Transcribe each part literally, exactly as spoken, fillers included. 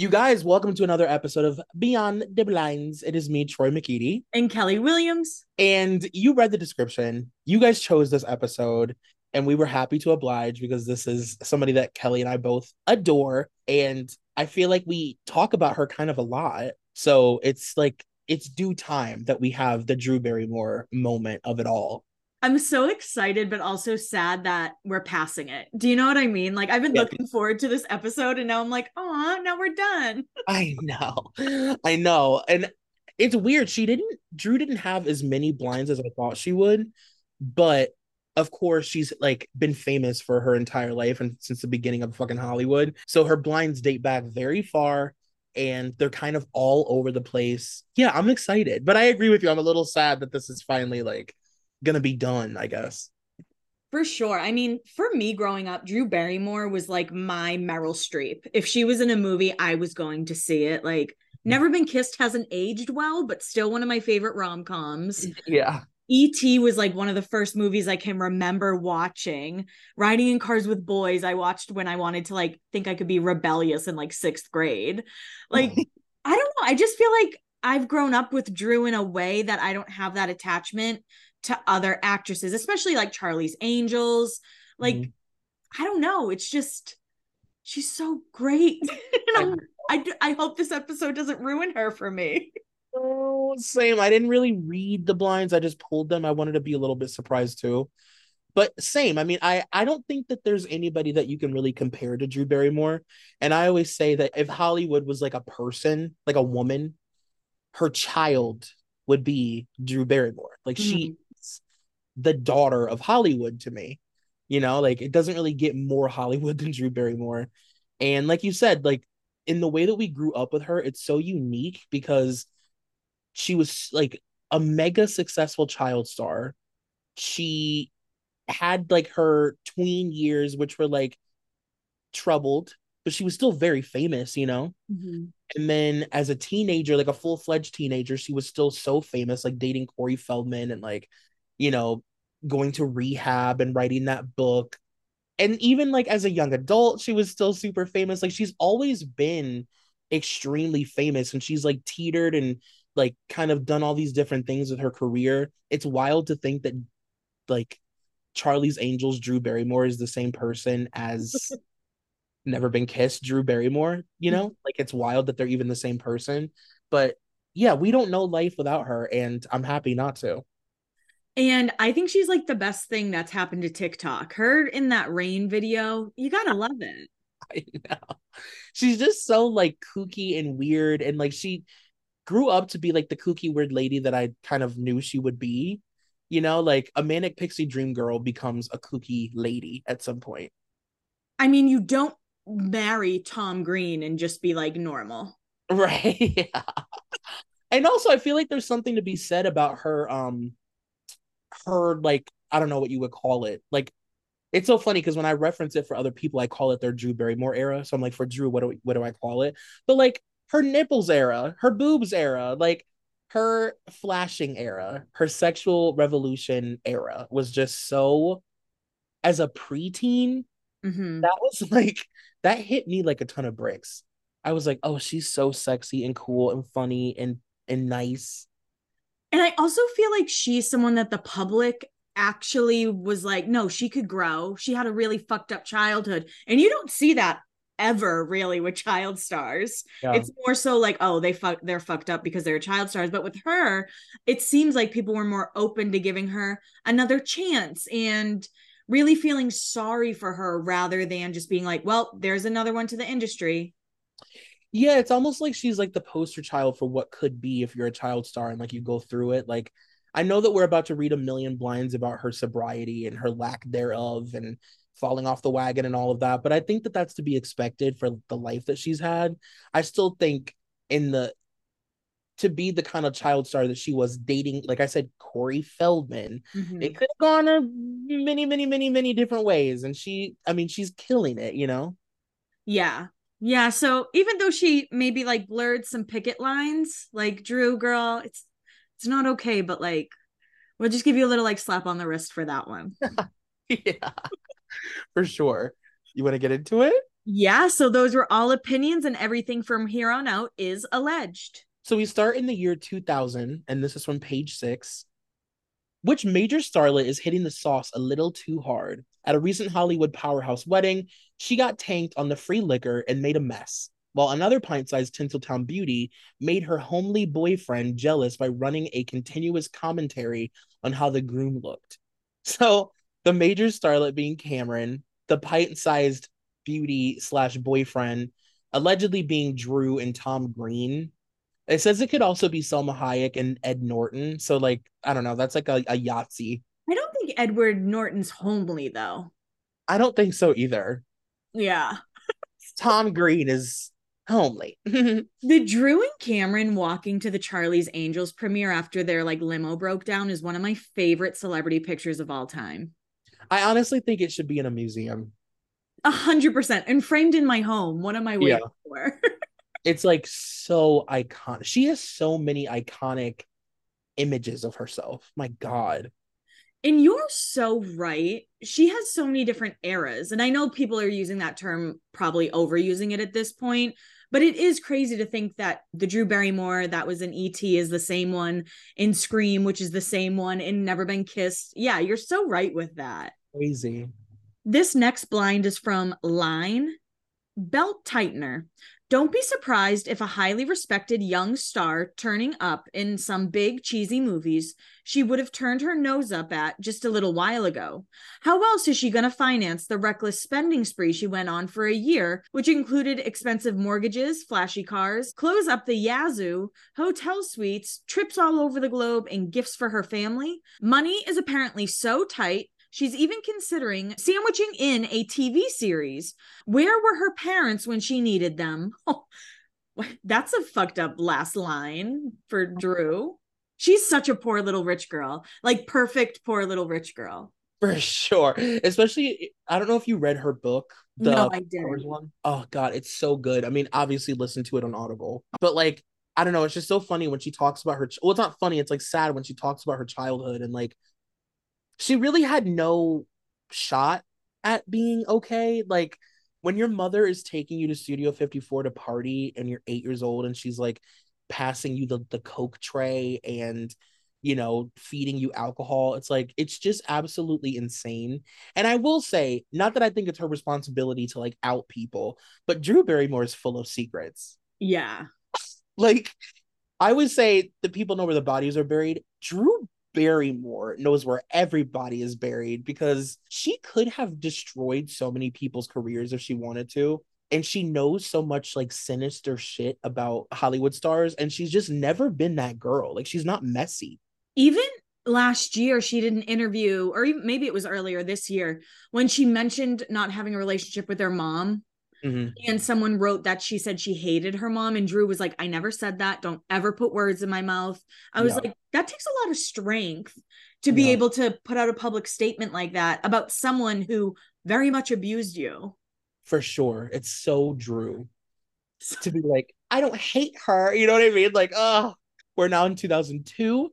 You guys, welcome to another episode of Beyond the Blinds. It is me, Troy McEady. And Kelly Williams. And you read the description. You guys chose this episode, and we were happy to oblige because this is somebody that Kelly and I both adore. And I feel like we talk about her kind of a lot. So it's like, it's due time that we have the Drew Barrymore moment of it all. I'm so excited, but also sad that we're passing it. Do you know what I mean? Like, I've been yeah. looking forward to this episode, and now I'm like, aw, now we're done. I know. I know. And it's weird. She didn't, Drew didn't have as many blinds as I thought she would. But of course, she's like been famous for her entire life and since the beginning of fucking Hollywood. So her blinds date back very far. And they're kind of all over the place. Yeah, I'm excited. But I agree with you. I'm a little sad that this is finally like gonna be done, I guess. For sure. I mean, for me growing up, Drew Barrymore was like my Meryl Streep. If she was in a movie, I was going to see it. Like, Never Been Kissed hasn't aged well, but still one of my favorite rom-coms. Yeah. E T was like one of the first movies I can remember watching. Riding in Cars with Boys, I watched when I wanted to like think I could be rebellious in like sixth grade. Like, I don't know. I just feel like I've grown up with Drew in a way that I don't have that attachment to other actresses, especially like Charlie's Angels. Like, mm-hmm. I don't know. It's just, she's so great. And I, I hope this episode doesn't ruin her for me. Oh, same. I didn't really read the blinds. I just pulled them. I wanted to be a little bit surprised too. But same. I mean, I, I don't think that there's anybody that you can really compare to Drew Barrymore. And I always say that if Hollywood was like a person, like a woman, her child would be Drew Barrymore. Like, mm-hmm. she the daughter of Hollywood to me, you know, like it doesn't really get more Hollywood than Drew Barrymore. And like you said, like in the way that we grew up with her, it's so unique because she was like a mega successful child star. She had like her tween years, which were like troubled, but she was still very famous, you know? Mm-hmm. And then as a teenager, like a full-fledged teenager, she was still so famous, like dating Corey Feldman and like, you know, going to rehab and writing that book. And even like as a young adult, she was still super famous. Like, she's always been extremely famous, and she's like teetered and like kind of done all these different things with her career. It's wild to think that like Charlie's Angels Drew Barrymore is the same person as Never Been Kissed Drew Barrymore, you know? Like, it's wild that they're even the same person. But yeah, we don't know life without her, and I'm happy not to. And I think she's like the best thing that's happened to TikTok. Her in that rain video, you gotta love it. I know. She's just so like kooky and weird. And like, she grew up to be like the kooky weird lady that I kind of knew she would be. You know, like a manic pixie dream girl becomes a kooky lady at some point. I mean, you don't marry Tom Green and just be like normal. Right. Yeah. And also, I feel like there's something to be said about her, um, her like, I don't know what you would call it. Like, it's so funny because when I reference it for other people, I call it their Drew Barrymore era. So I'm like, for Drew, what do we, what do I call it? But like her nipples era, her boobs era, like her flashing era, her sexual revolution era was just so as a preteen, mm-hmm. that was like, that hit me like a ton of bricks. I was like, oh, she's so sexy and cool and funny and and nice. And I also feel like she's someone that the public actually was like, no, she could grow. She had a really fucked up childhood. And you don't see that ever really with child stars. Yeah. It's more so like, oh, they fuck, they're fucked up because they're child stars. But with her, it seems like people were more open to giving her another chance and really feeling sorry for her rather than just being like, well, there's another one to the industry. Yeah, it's almost like she's like the poster child for what could be if you're a child star and like you go through it. Like, I know that we're about to read a million blinds about her sobriety and her lack thereof and falling off the wagon and all of that, but I think that that's to be expected for the life that she's had. I still think in the to be the kind of child star that she was, dating, like I said, Corey Feldman, mm-hmm. it could have gone a many, many, many, many different ways. And she, I mean, she's killing it, you know? Yeah. Yeah, so even though she maybe like blurred some picket lines, like, Drew, girl, it's it's not okay, but like, we'll just give you a little like slap on the wrist for that one. Yeah, for sure. You want to get into it? Yeah, so those were all opinions, and everything from here on out is alleged. So we start in the year two thousand, and this is from Page Six. Which major starlet is hitting the sauce a little too hard? At a recent Hollywood powerhouse wedding, she got tanked on the free liquor and made a mess, while another pint-sized Tinseltown beauty made her homely boyfriend jealous by running a continuous commentary on how the groom looked. So the major starlet being Cameron, the pint-sized beauty slash boyfriend allegedly being Drew and Tom Green. It says it could also be Selma Hayek and Ed Norton. So, like, I don't know. That's like a, a Yahtzee. I don't think Edward Norton's homely, though. I don't think so either. Yeah. Tom Green is homely. The Drew and Cameron walking to the Charlie's Angels premiere after their, like, limo broke down is one of my favorite celebrity pictures of all time. I honestly think it should be in a museum. A hundred percent. And framed in my home. What am I waiting yeah. for? It's like so iconic. She has so many iconic images of herself. My God. And you're so right. She has so many different eras. And I know people are using that term, probably overusing it at this point, but it is crazy to think that the Drew Barrymore that was in E T is the same one in Scream, which is the same one in Never Been Kissed. Yeah, you're so right with that. Crazy. This next blind is from Line. Belt tightener. Don't be surprised if a highly respected young star turning up in some big cheesy movies she would have turned her nose up at just a little while ago. How else is she going to finance the reckless spending spree she went on for a year, which included expensive mortgages, flashy cars, clothes up the yazoo, hotel suites, trips all over the globe, and gifts for her family? Money is apparently so tight, she's even considering sandwiching in a T V series. Where were her parents when she needed them? Oh, that's a fucked up last line for Drew. She's such a poor little rich girl. Like, perfect poor little rich girl. For sure. Especially, I don't know if you read her book. The no, I didn't. One. Oh, God, it's so good. I mean, obviously listen to it on Audible. But, like, I don't know. It's just so funny when she talks about her. Ch- well, it's not funny. It's, like, sad when she talks about her childhood and, like, she really had no shot at being okay. Like, when your mother is taking you to Studio fifty-four to party and you're eight years old and she's like passing you the, the Coke tray and, you know, feeding you alcohol, it's like, it's just absolutely insane. And I will say, not that I think it's her responsibility to like out people, but Drew Barrymore is full of secrets. Yeah. Like, I would say the people know where the bodies are buried. Drew Barrymore knows where everybody is buried, because she could have destroyed so many people's careers if she wanted to, and she knows so much like sinister shit about Hollywood stars, and she's just never been that girl. Like, she's not messy. Even last year she did an interview, or even maybe it was earlier this year, when she mentioned not having a relationship with her mom. Mm-hmm. And someone wrote that she said she hated her mom, and Drew was like, I never said that. Don't ever put words in my mouth. I was no. like, that takes a lot of strength to be no. able to put out a public statement like that about someone who very much abused you. For sure. It's so Drew to be like, I don't hate her. You know what I mean? Like, oh, we're now in two thousand two.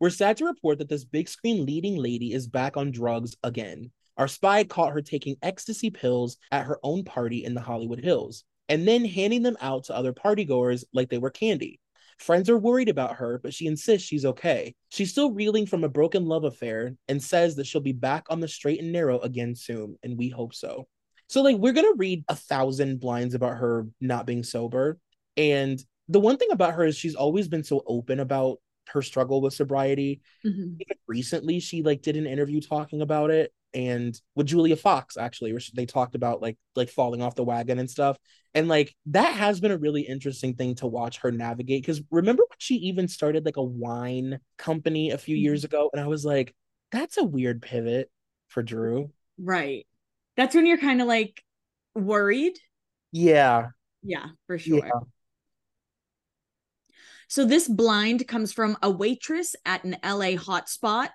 We're sad to report that this big screen leading lady is back on drugs again. Our spy caught her taking ecstasy pills at her own party in the Hollywood Hills, and then handing them out to other partygoers like they were candy. Friends are worried about her, but she insists she's okay. She's still reeling from a broken love affair and says that she'll be back on the straight and narrow again soon, and we hope so. So, like, we're going to read a thousand lines about her not being sober. And the one thing about her is she's always been so open about her struggle with sobriety. Mm-hmm. Even recently, she, like, did an interview talking about it. And with Julia Fox, actually, where they talked about like like falling off the wagon and stuff. And like that has been a really interesting thing to watch her navigate, because remember when she even started like a wine company a few years ago, and I was like, that's a weird pivot for Drew. Right. That's when you're kind of like worried. Yeah. Yeah, for sure. Yeah. So this blind comes from a waitress at an L A hotspot.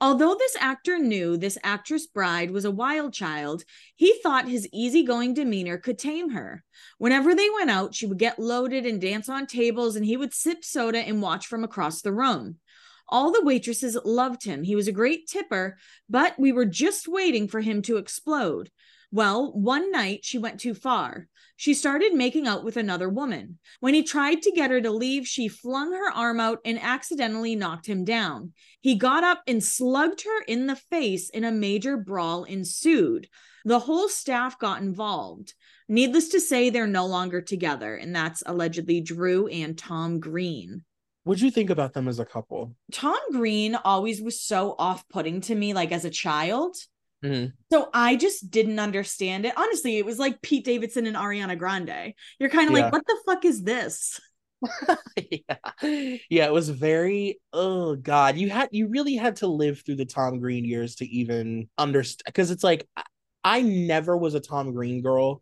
Although this actor knew this actress bride was a wild child, he thought his easygoing demeanor could tame her. Whenever they went out, she would get loaded and dance on tables, and he would sip soda and watch from across the room. All the waitresses loved him. He was a great tipper, but we were just waiting for him to explode. Well, one night she went too far. She started making out with another woman. When he tried to get her to leave, she flung her arm out and accidentally knocked him down. He got up and slugged her in the face, and a major brawl ensued. The whole staff got involved. Needless to say, they're no longer together, and that's allegedly Drew and Tom Green. What'd you think about them as a couple? Tom Green always was so off-putting to me, like as a child. Mm-hmm. So I just didn't understand it. Honestly, it was like Pete Davidson and Ariana Grande. You're kind of yeah. like, what the fuck is this? yeah. yeah, it was very, oh God. You had you really had to live through the Tom Green years to even understand, because it's like, I, I never was a Tom Green girl.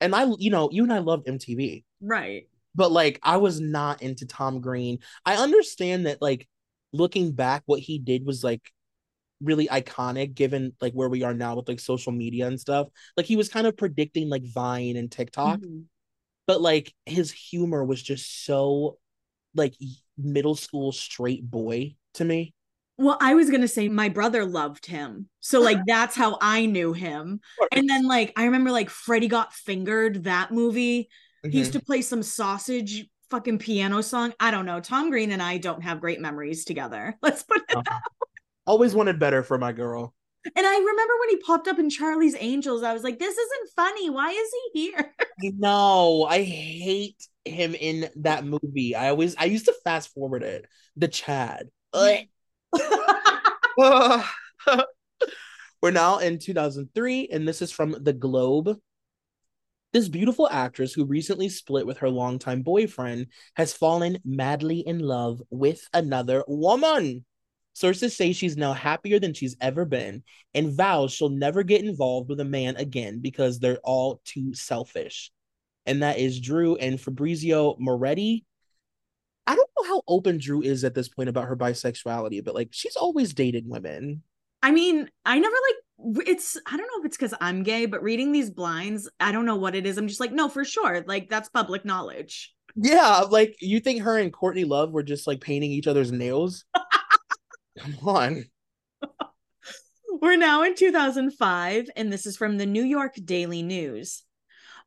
And I, you know, you and I loved M T V. Right. But like, I was not into Tom Green. I understand that like, looking back, what he did was like, really iconic given like where we are now with like social media and stuff. Like he was kind of predicting like Vine and TikTok, mm-hmm. but like his humor was just so like middle school straight boy to me. Well, I was gonna say my brother loved him, so like that's how I knew him. And then like I remember like Freddie Got Fingered, that movie. Mm-hmm. He used to play some sausage fucking piano song. I don't know. Tom Green and I don't have great memories together. Let's put it uh-huh. that way. Always wanted better for my girl. And I remember when he popped up in Charlie's Angels, I was like, this isn't funny. Why is he here? No, I hate him in that movie. I always, I used to fast forward it. The Chad. We're now in two thousand three, and this is from The Globe. This beautiful actress who recently split with her longtime boyfriend has fallen madly in love with another woman. Sources say she's now happier than she's ever been and vows she'll never get involved with a man again because they're all too selfish. And that is Drew and Fabrizio Moretti. I don't know how open Drew is at this point about her bisexuality, but like she's always dated women. I mean, I never like it's I don't know if it's because I'm gay, but reading these blinds, I don't know what it is. I'm just like, no, for sure. Like that's public knowledge. Yeah. Like you think her and Courtney Love were just like painting each other's nails? Come on. We're now in two thousand five, and this is from the New York Daily News.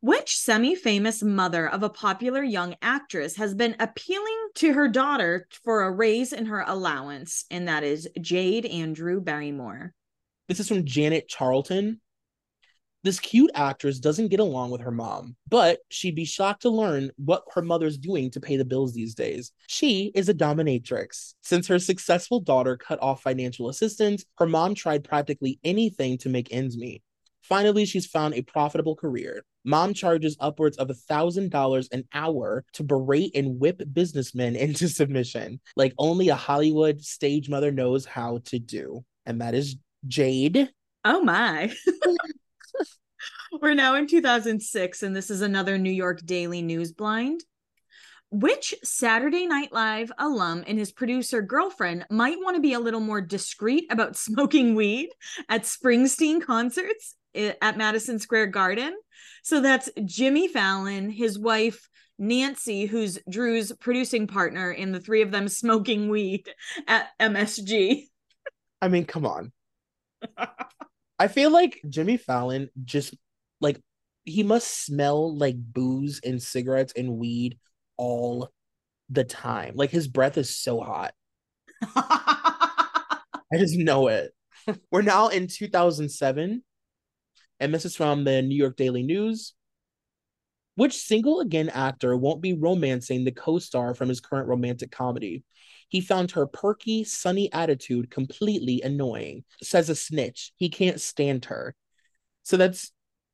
Which semi-famous mother of a popular young actress has been appealing to her daughter for a raise in her allowance? And that is Jade and Drew Barrymore. This is from Janet Charlton. This cute actress doesn't get along with her mom, but she'd be shocked to learn what her mother's doing to pay the bills these days. She is a dominatrix. Since her successful daughter cut off financial assistance, her mom tried practically anything to make ends meet. Finally, she's found a profitable career. Mom charges upwards of one thousand dollars an hour to berate and whip businessmen into submission, like only a Hollywood stage mother knows how to do. And that is Jade. Oh my. We're now in two thousand six, and this is another New York Daily News blind. Which Saturday Night Live alum and his producer girlfriend might want to be a little more discreet about smoking weed at Springsteen concerts? at Madison Square Garden. So that's Jimmy Fallon, his wife, Nancy, who's Drew's producing partner, and the three of them smoking weed at M S G. I mean, come on. I feel like Jimmy Fallon just, like, he must smell like booze and cigarettes and weed all the time. Like, his breath is so hot. I just know it. We're now in two thousand seven, and this is from the New York Daily News. Which single again actor won't be romancing the co-star from his current romantic comedy? He found her perky, sunny attitude completely annoying, says a snitch. He can't stand her. So that's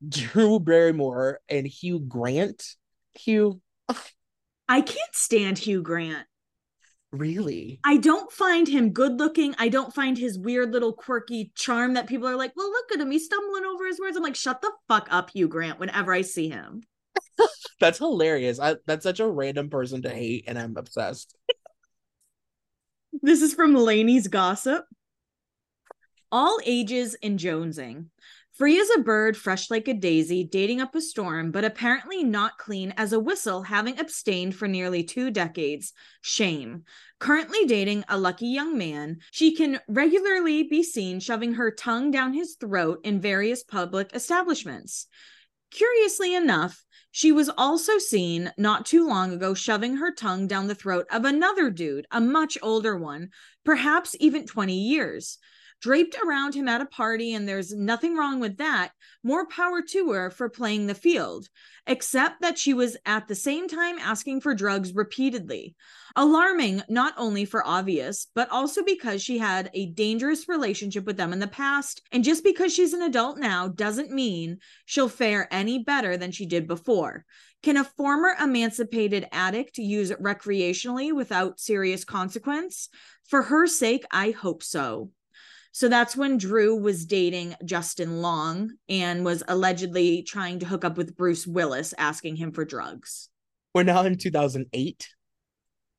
Drew Barrymore and Hugh Grant. Hugh. I can't stand Hugh Grant. Really? I don't find him good looking. I don't find his weird little quirky charm that people are like, well, look at him. He's stumbling over his words. I'm like, shut the fuck up, Hugh Grant, whenever I see him. That's hilarious. I, that's such a random person to hate, and I'm obsessed. This is from Laney's Gossip. All ages in jonesing. Free as a bird, fresh like a daisy, dating up a storm, but apparently not clean as a whistle, having abstained for nearly two decades. Shame. Currently dating a lucky young man, she can regularly be seen shoving her tongue down his throat in various public establishments. Curiously enough, she was also seen not too long ago shoving her tongue down the throat of another dude, a much older one, perhaps even twenty years. Draped around him at a party, and there's nothing wrong with that. More power to her for playing the field, except that she was at the same time asking for drugs repeatedly. Alarming not only for obvious, but also because she had a dangerous relationship with them in the past, and just because she's an adult now doesn't mean she'll fare any better than she did before. Can a former emancipated addict use it recreationally without serious consequence? For her sake, I hope so. So that's when Drew was dating Justin Long and was allegedly trying to hook up with Bruce Willis, asking him for drugs. We're now in two thousand eight.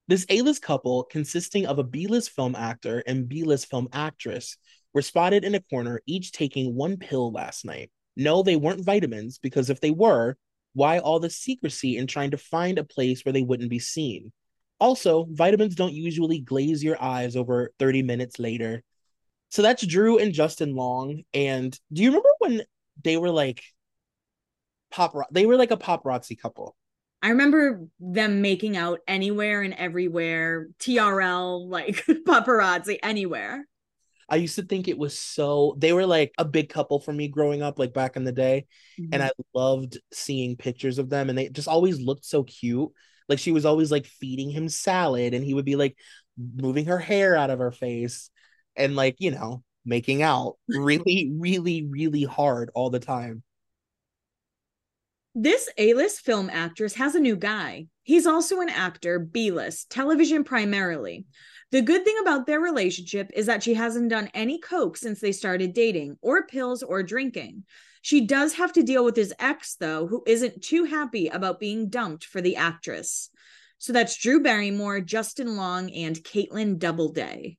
This A-list couple, consisting of a B-list film actor and B-list film actress, were spotted in a corner, each taking one pill last night. No, they weren't vitamins, because if they were, why all the secrecy in trying to find a place where they wouldn't be seen? Also, vitamins don't usually glaze your eyes over thirty minutes later. So that's Drew and Justin Long. And do you remember when they were like pop? They were like a paparazzi couple. I remember them making out anywhere and everywhere. T R L, like paparazzi anywhere. I used to think it was so. They were like a big couple for me growing up, like back in the day. Mm-hmm. And I loved seeing pictures of them. And they just always looked so cute. Like she was always like feeding him salad, and he would be like moving her hair out of her face. And like, you know, making out really, really, really hard all the time. This A-list film actress has a new guy. He's also an actor, B-list, television primarily. The good thing about their relationship is that she hasn't done any coke since they started dating, or pills, or drinking. She does have to deal with his ex, though, who isn't too happy about being dumped for the actress. So that's Drew Barrymore, Justin Long, and Caitlin Doubleday.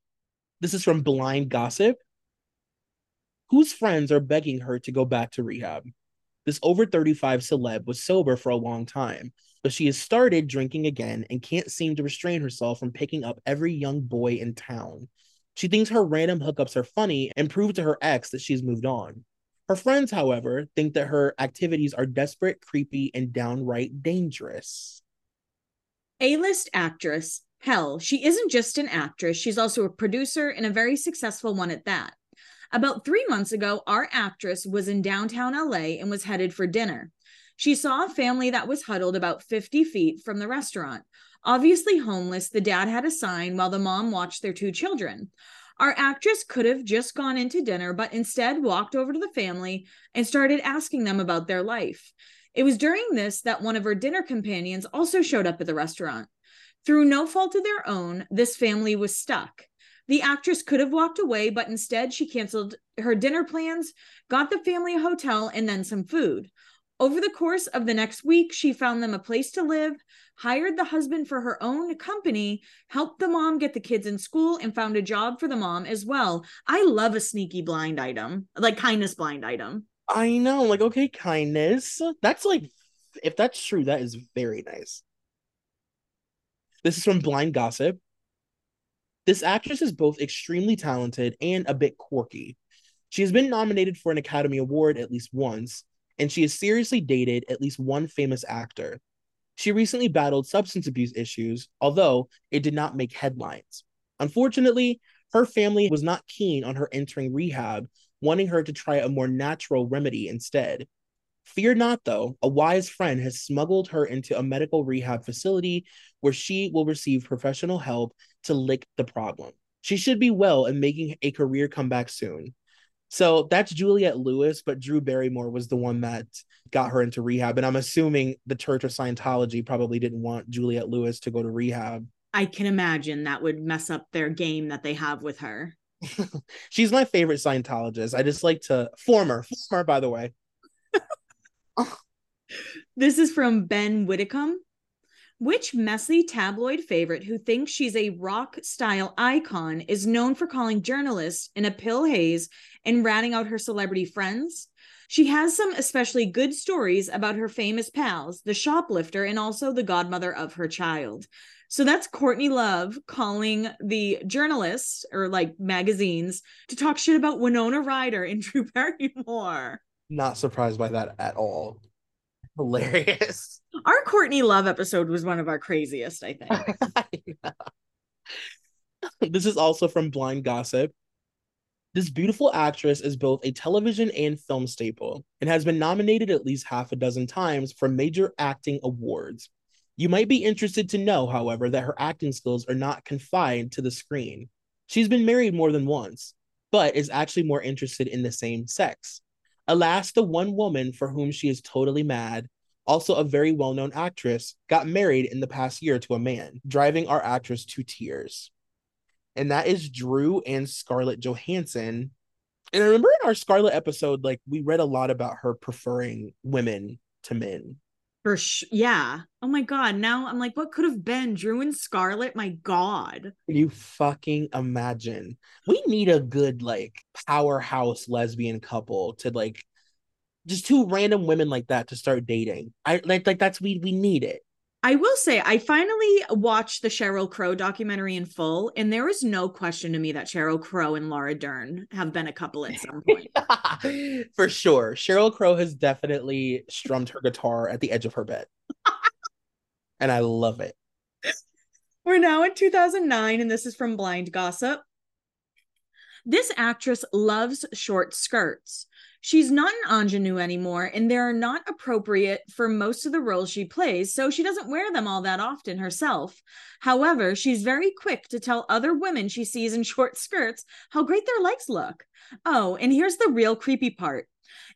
This is from Blind Gossip. Whose friends are begging her to go back to rehab? This over thirty-five celeb was sober for a long time, but she has started drinking again and can't seem to restrain herself from picking up every young boy in town. She thinks her random hookups are funny and proved to her ex that she's moved on. Her friends, however, think that her activities are desperate, creepy, and downright dangerous. A-list actress. Hell, she isn't just an actress. She's also a producer, and a very successful one at that. About three months ago, our actress was in downtown L A and was headed for dinner. She saw a family that was huddled about fifty feet from the restaurant. Obviously homeless, the dad had a sign while the mom watched their two children. Our actress could have just gone into dinner, but instead walked over to the family and started asking them about their life. It was during this that one of her dinner companions also showed up at the restaurant. Through no fault of their own, this family was stuck. The actress could have walked away, but instead she canceled her dinner plans, got the family a hotel, and then some food. Over the course of the next week, she found them a place to live, hired the husband for her own company, helped the mom get the kids in school, and found a job for the mom as well. I love a sneaky blind item, like kindness blind item. I know, like, okay, kindness. That's like, if that's true, that is very nice. This is from Blind Gossip. This actress is both extremely talented and a bit quirky. She has been nominated for an Academy Award at least once, and she has seriously dated at least one famous actor. She recently battled substance abuse issues, although it did not make headlines. Unfortunately, her family was not keen on her entering rehab, wanting her to try a more natural remedy instead. Fear not, though. A wise friend has smuggled her into a medical rehab facility where she will receive professional help to lick the problem. She should be well and making a career comeback soon. So that's Juliette Lewis, but Drew Barrymore was the one that got her into rehab. And I'm assuming the Church of Scientology probably didn't want Juliette Lewis to go to rehab. I can imagine that would mess up their game that they have with her. She's my favorite Scientologist. I just like to... Former. Former, by the way. Oh. This is from Ben Whitcomb. Which messy tabloid favorite who thinks she's a rock style icon is known for calling journalists in a pill haze and ratting out her celebrity friends? She has some especially good stories about her famous pals, the shoplifter, and also the godmother of her child. So that's Courtney Love calling the journalists or like magazines to talk shit about Winona Ryder and Drew Barrymore. Not surprised by that at all. Hilarious. Our Courtney Love episode was one of our craziest, I think. I this is also from Blind Gossip. This beautiful actress is both a television and film staple and has been nominated at least half a dozen times for major acting awards. You might be interested to know, however, that her acting skills are not confined to the screen. She's been married more than once, but is actually more interested in the same sex. Alas, the one woman for whom she is totally mad, also a very well-known actress, got married in the past year to a man, driving our actress to tears. And that is Drew and Scarlett Johansson. And I remember in our Scarlett episode, like, we read a lot about her preferring women to men. For sh- yeah. Oh my God. Now I'm like, what could have been Drew and Scarlett? My God. You fucking imagine. We need a good, like, powerhouse lesbian couple to, like, just two random women like that to start dating. I like, like that's, we, we need it. I will say, I finally watched the Sheryl Crow documentary in full, and there is no question to me that Sheryl Crow and Laura Dern have been a couple at some point. For sure. Sheryl Crow has definitely strummed her guitar at the edge of her bed. And I love it. We're now in two thousand nine, and this is from Blind Gossip. This actress loves short skirts. She's not an ingenue anymore, and they're not appropriate for most of the roles she plays, so she doesn't wear them all that often herself. However, she's very quick to tell other women she sees in short skirts how great their legs look. Oh, and here's the real creepy part.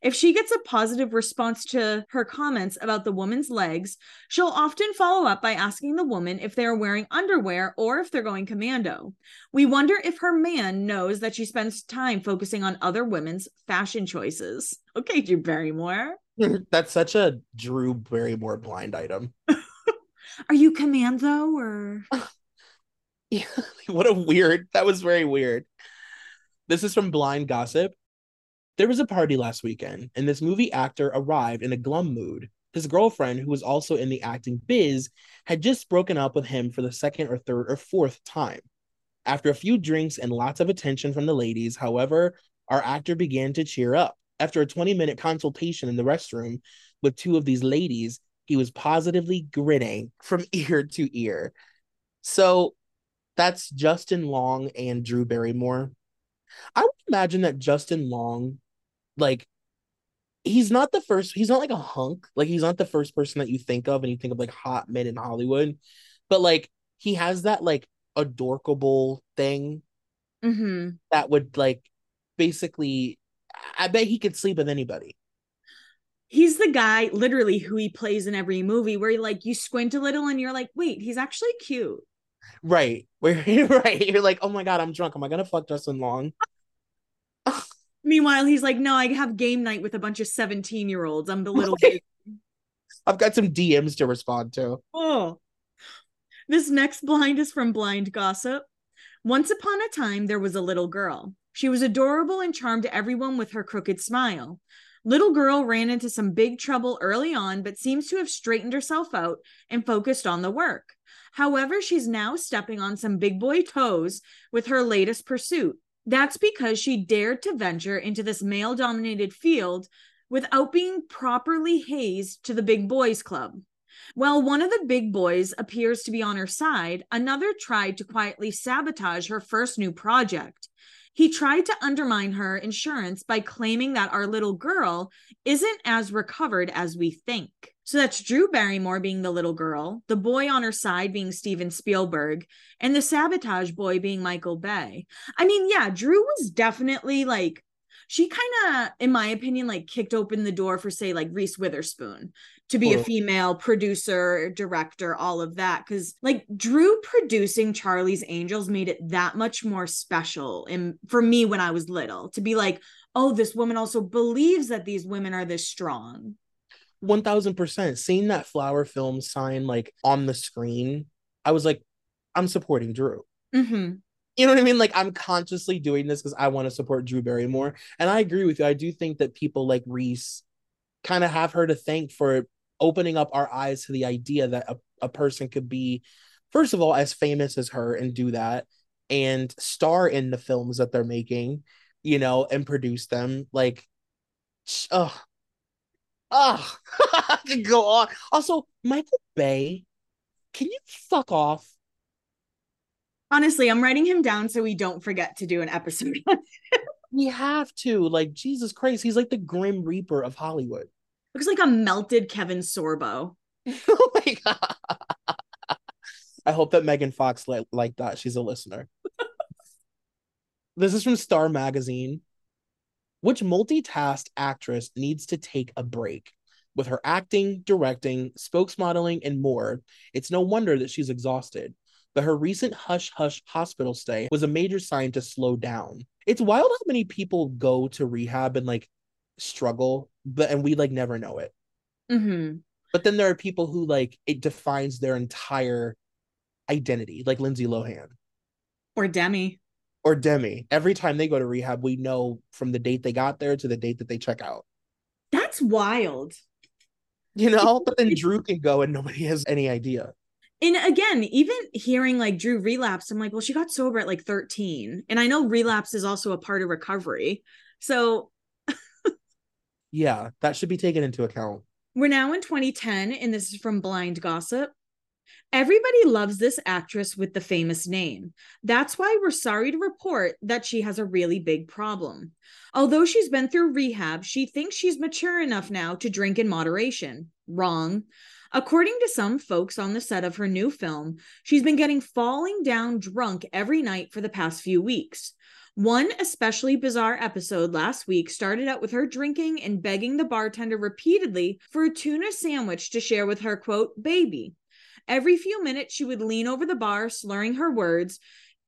If she gets a positive response to her comments about the woman's legs, she'll often follow up by asking the woman if they're wearing underwear or if they're going commando. We wonder if her man knows that she spends time focusing on other women's fashion choices. Okay, Drew Barrymore. That's such a Drew Barrymore blind item. Are you commando or... Yeah, what a weird... That was very weird. This is from Blind Gossip. There was a party last weekend, and this movie actor arrived in a glum mood. His girlfriend, who was also in the acting biz, had just broken up with him for the second or third or fourth time. After a few drinks and lots of attention from the ladies, however, our actor began to cheer up. After a twenty-minute consultation in the restroom with two of these ladies, he was positively grinning from ear to ear. So that's Justin Long and Drew Barrymore. I would imagine that Justin Long... Like, he's not the first, he's not like a hunk. Like, he's not the first person that you think of, and you think of like hot men in Hollywood. But like, he has that like adorkable thing mm-hmm. that would like basically, I bet he could sleep with anybody. He's the guy literally who he plays in every movie where he like, you squint a little and you're like, wait, he's actually cute. Right. Where right. You're like, oh my God, I'm drunk. Am I going to fuck Justin Long? Meanwhile, he's like, no, I have game night with a bunch of seventeen-year-olds. I'm the little baby. I've got some D Ms to respond to. Oh. This next blind is from Blind Gossip. Once upon a time, there was a little girl. She was adorable and charmed everyone with her crooked smile. Little girl ran into some big trouble early on, but seems to have straightened herself out and focused on the work. However, she's now stepping on some big boy toes with her latest pursuit. That's because she dared to venture into this male-dominated field without being properly hazed to the big boys club. While one of the big boys appears to be on her side, another tried to quietly sabotage her first new project. He tried to undermine her insurance by claiming that our little girl isn't as recovered as we think. So that's Drew Barrymore being the little girl, the boy on her side being Steven Spielberg, and the sabotage boy being Michael Bay. I mean, yeah, Drew was definitely like, she kind of, in my opinion, like kicked open the door for, say, like Reese Witherspoon to be oh. a female producer, director, all of that. Because like Drew producing Charlie's Angels made it that much more special. And for me, when I was little, to be like, oh, this woman also believes that these women are this strong. one thousand percent. Seeing that flower film sign like on the screen, I was like, I'm supporting Drew. Mm-hmm. You know what I mean? Like, I'm consciously doing this because I want to support Drew Barrymore. And I agree with you. I do think that people like Reese kind of have her to thank for opening up our eyes to the idea that a, a person could be, first of all, as famous as her and do that and star in the films that they're making, you know, and produce them. Like, oh, oh, I could go on. Also, Michael Bay, can you fuck off? Honestly, I'm writing him down so we don't forget to do an episode on him. We have to. Like, Jesus Christ, he's like the Grim Reaper of Hollywood. Looks like a melted Kevin Sorbo. Oh my God. I hope that Megan Fox li- liked that. She's a listener. This is from Star Magazine. Which multitasked actress needs to take a break? With her acting, directing, spokesmodeling, and more, it's no wonder that she's exhausted. But her recent hush-hush hospital stay was a major sign to slow down. It's wild how many people go to rehab and, like, struggle, but and we, like, never know it. Mm-hmm. But then there are people who, like, it defines their entire identity, like Lindsay Lohan. Or Demi. Or Demi. Every time they go to rehab, we know from the date they got there to the date that they check out. That's wild. You know? But then Drew can go and nobody has any idea. And again, even hearing like Drew relapsed, I'm like, well, she got sober at like thirteen. And I know relapse is also a part of recovery. So yeah, that should be taken into account. We're now in twenty ten, and this is from Blind Gossip. Everybody loves this actress with the famous name. That's why we're sorry to report that she has a really big problem. Although she's been through rehab, she thinks she's mature enough now to drink in moderation. Wrong. According to some folks on the set of her new film, she's been getting falling down drunk every night for the past few weeks. One especially bizarre episode last week started out with her drinking and begging the bartender repeatedly for a tuna sandwich to share with her, quote, baby. Every few minutes, she would lean over the bar, slurring her words.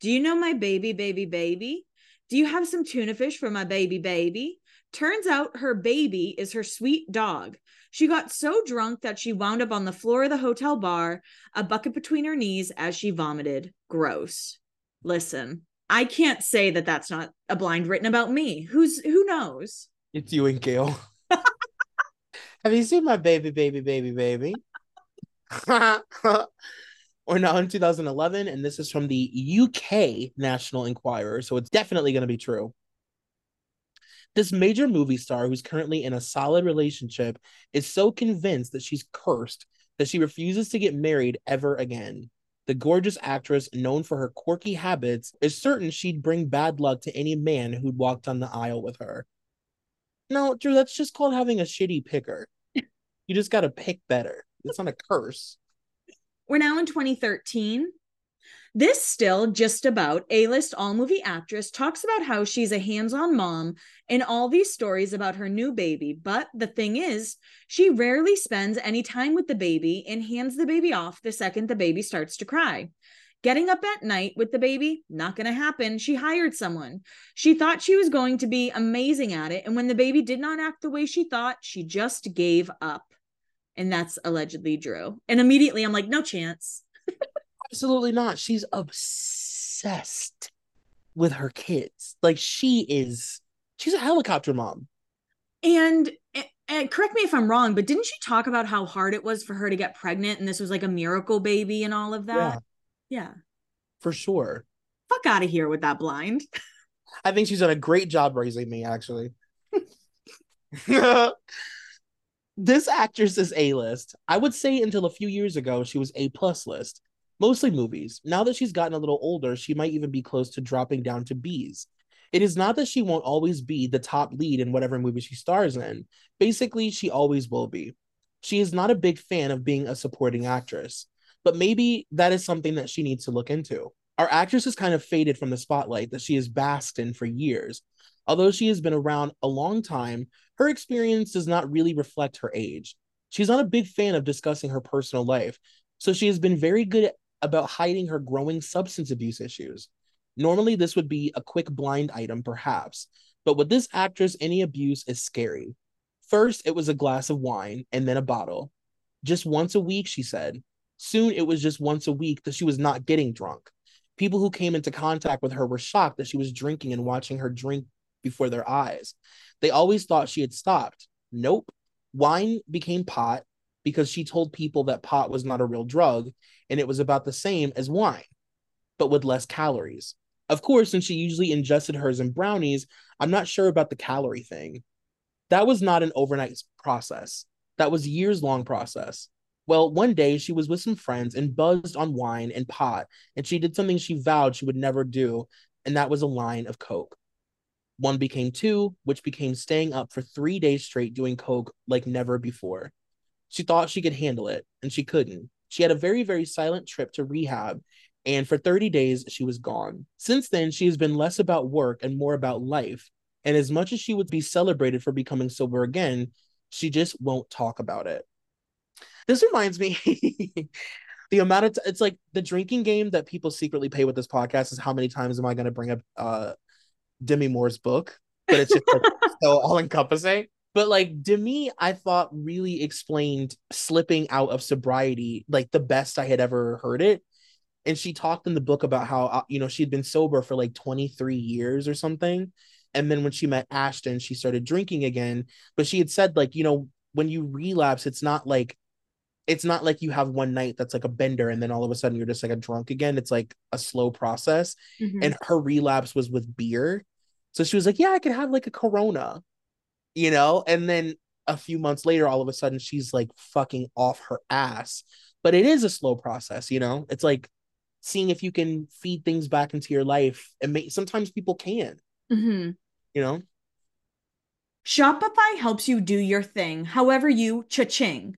Do you know my baby, baby, baby? Do you have some tuna fish for my baby, baby? Turns out her baby is her sweet dog. She got so drunk that she wound up on the floor of the hotel bar, a bucket between her knees as she vomited. Gross. Listen, I can't say that that's not a blind written about me. Who's who knows? It's you and Gail. Have you seen my baby, baby, baby, baby? We're now in two thousand eleven, and this is from the U K National Enquirer, so it's definitely going to be true. This major movie star who's currently in a solid relationship is so convinced that she's cursed that she refuses to get married ever again. The gorgeous actress, known for her quirky habits, is certain she'd bring bad luck to any man who'd walked down the aisle with her. No, Drew, that's just called having a shitty picker. You just got to pick better. It's not a curse. We're now in twenty thirteen. This still just about A-list all-movie actress talks about how she's a hands-on mom in all these stories about her new baby. But the thing is, she rarely spends any time with the baby and hands the baby off the second the baby starts to cry. Getting up at night with the baby, not going to happen. She hired someone. She thought she was going to be amazing at it. And when the baby did not act the way she thought, she just gave up. And that's allegedly Drew. And immediately I'm like, no chance. Absolutely not. She's obsessed with her kids. Like, she is, she's a helicopter mom. And, and correct me if I'm wrong, but didn't she talk about how hard it was for her to get pregnant? And this was like a miracle baby and all of that. Yeah, yeah. For sure. Fuck out of here with that blind. I think she's done a great job raising me, actually. This actress is A-list. I would say until a few years ago, she was A-plus list. Mostly movies. Now that she's gotten a little older, she might even be close to dropping down to B's. It is not that she won't always be the top lead in whatever movie she stars in. Basically, she always will be. She is not a big fan of being a supporting actress, but maybe that is something that she needs to look into. Our actress has kind of faded from the spotlight that she has basked in for years. Although she has been around a long time, her experience does not really reflect her age. She's not a big fan of discussing her personal life, so she has been very good about hiding her growing substance abuse issues. Normally, this would be a quick blind item, perhaps, but with this actress, any abuse is scary. First, it was a glass of wine and then a bottle. Just once a week, she said. Soon, it was just once a week that she was not getting drunk. People who came into contact with her were shocked that she was drinking and watching her drink before their eyes. They always thought she had stopped. Nope. Wine became pot because she told people that pot was not a real drug and it was about the same as wine, but with less calories. Of course, since she usually ingested hers in brownies, I'm not sure about the calorie thing. That was not an overnight process. That was a years-long process. Well, one day she was with some friends and buzzed on wine and pot, and she did something she vowed she would never do, and that was a line of coke. One became two, which became staying up for three days straight doing coke like never before. She thought she could handle it, and she couldn't. She had a very, very silent trip to rehab, and for thirty days, she was gone. Since then, she has been less about work and more about life. And as much as she would be celebrated for becoming sober again, she just won't talk about it. This reminds me, the amount of, t- it's like the drinking game that people secretly pay with this podcast is how many times am I going to bring up uh, Demi Moore's book? But it's just like, so all encompassing. But like Demi, I thought really explained slipping out of sobriety, like the best I had ever heard it. And she talked in the book about how, you know, she'd been sober for like twenty-three years or something. And then when she met Ashton, she started drinking again. But she had said, like, you know, when you relapse, it's not like, it's not like you have one night that's like a bender and then all of a sudden you're just like a drunk again. It's like a slow process. Mm-hmm. And her relapse was with beer. So she was like, yeah, I could have like a Corona, you know? And then a few months later, all of a sudden she's like fucking off her ass. But it is a slow process, you know? It's like seeing if you can feed things back into your life, and make, sometimes people can, mm-hmm. you know? Shopify helps you do your thing, however you cha-ching.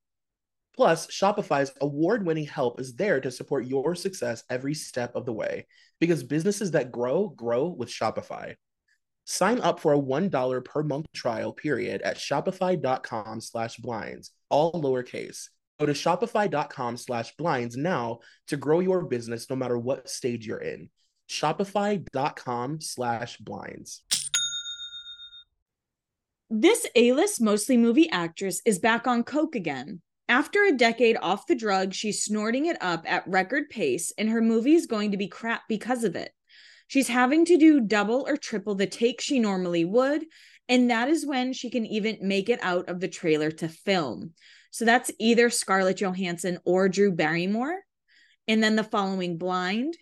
Plus, Shopify's award-winning help is there to support your success every step of the way, because businesses that grow, grow with Shopify. Sign up for a one dollar per month trial period at shopify.com slash blinds, all lowercase. Go to shopify.com slash blinds now to grow your business no matter what stage you're in. Shopify.com slash blinds. This A-list mostly movie actress is back on coke again. After a decade off the drug, she's snorting it up at record pace, and her movie's going to be crap because of it. She's having to do double or triple the take she normally would, and that is when she can even make it out of the trailer to film. So that's either Scarlett Johansson or Drew Barrymore. And then the following blind.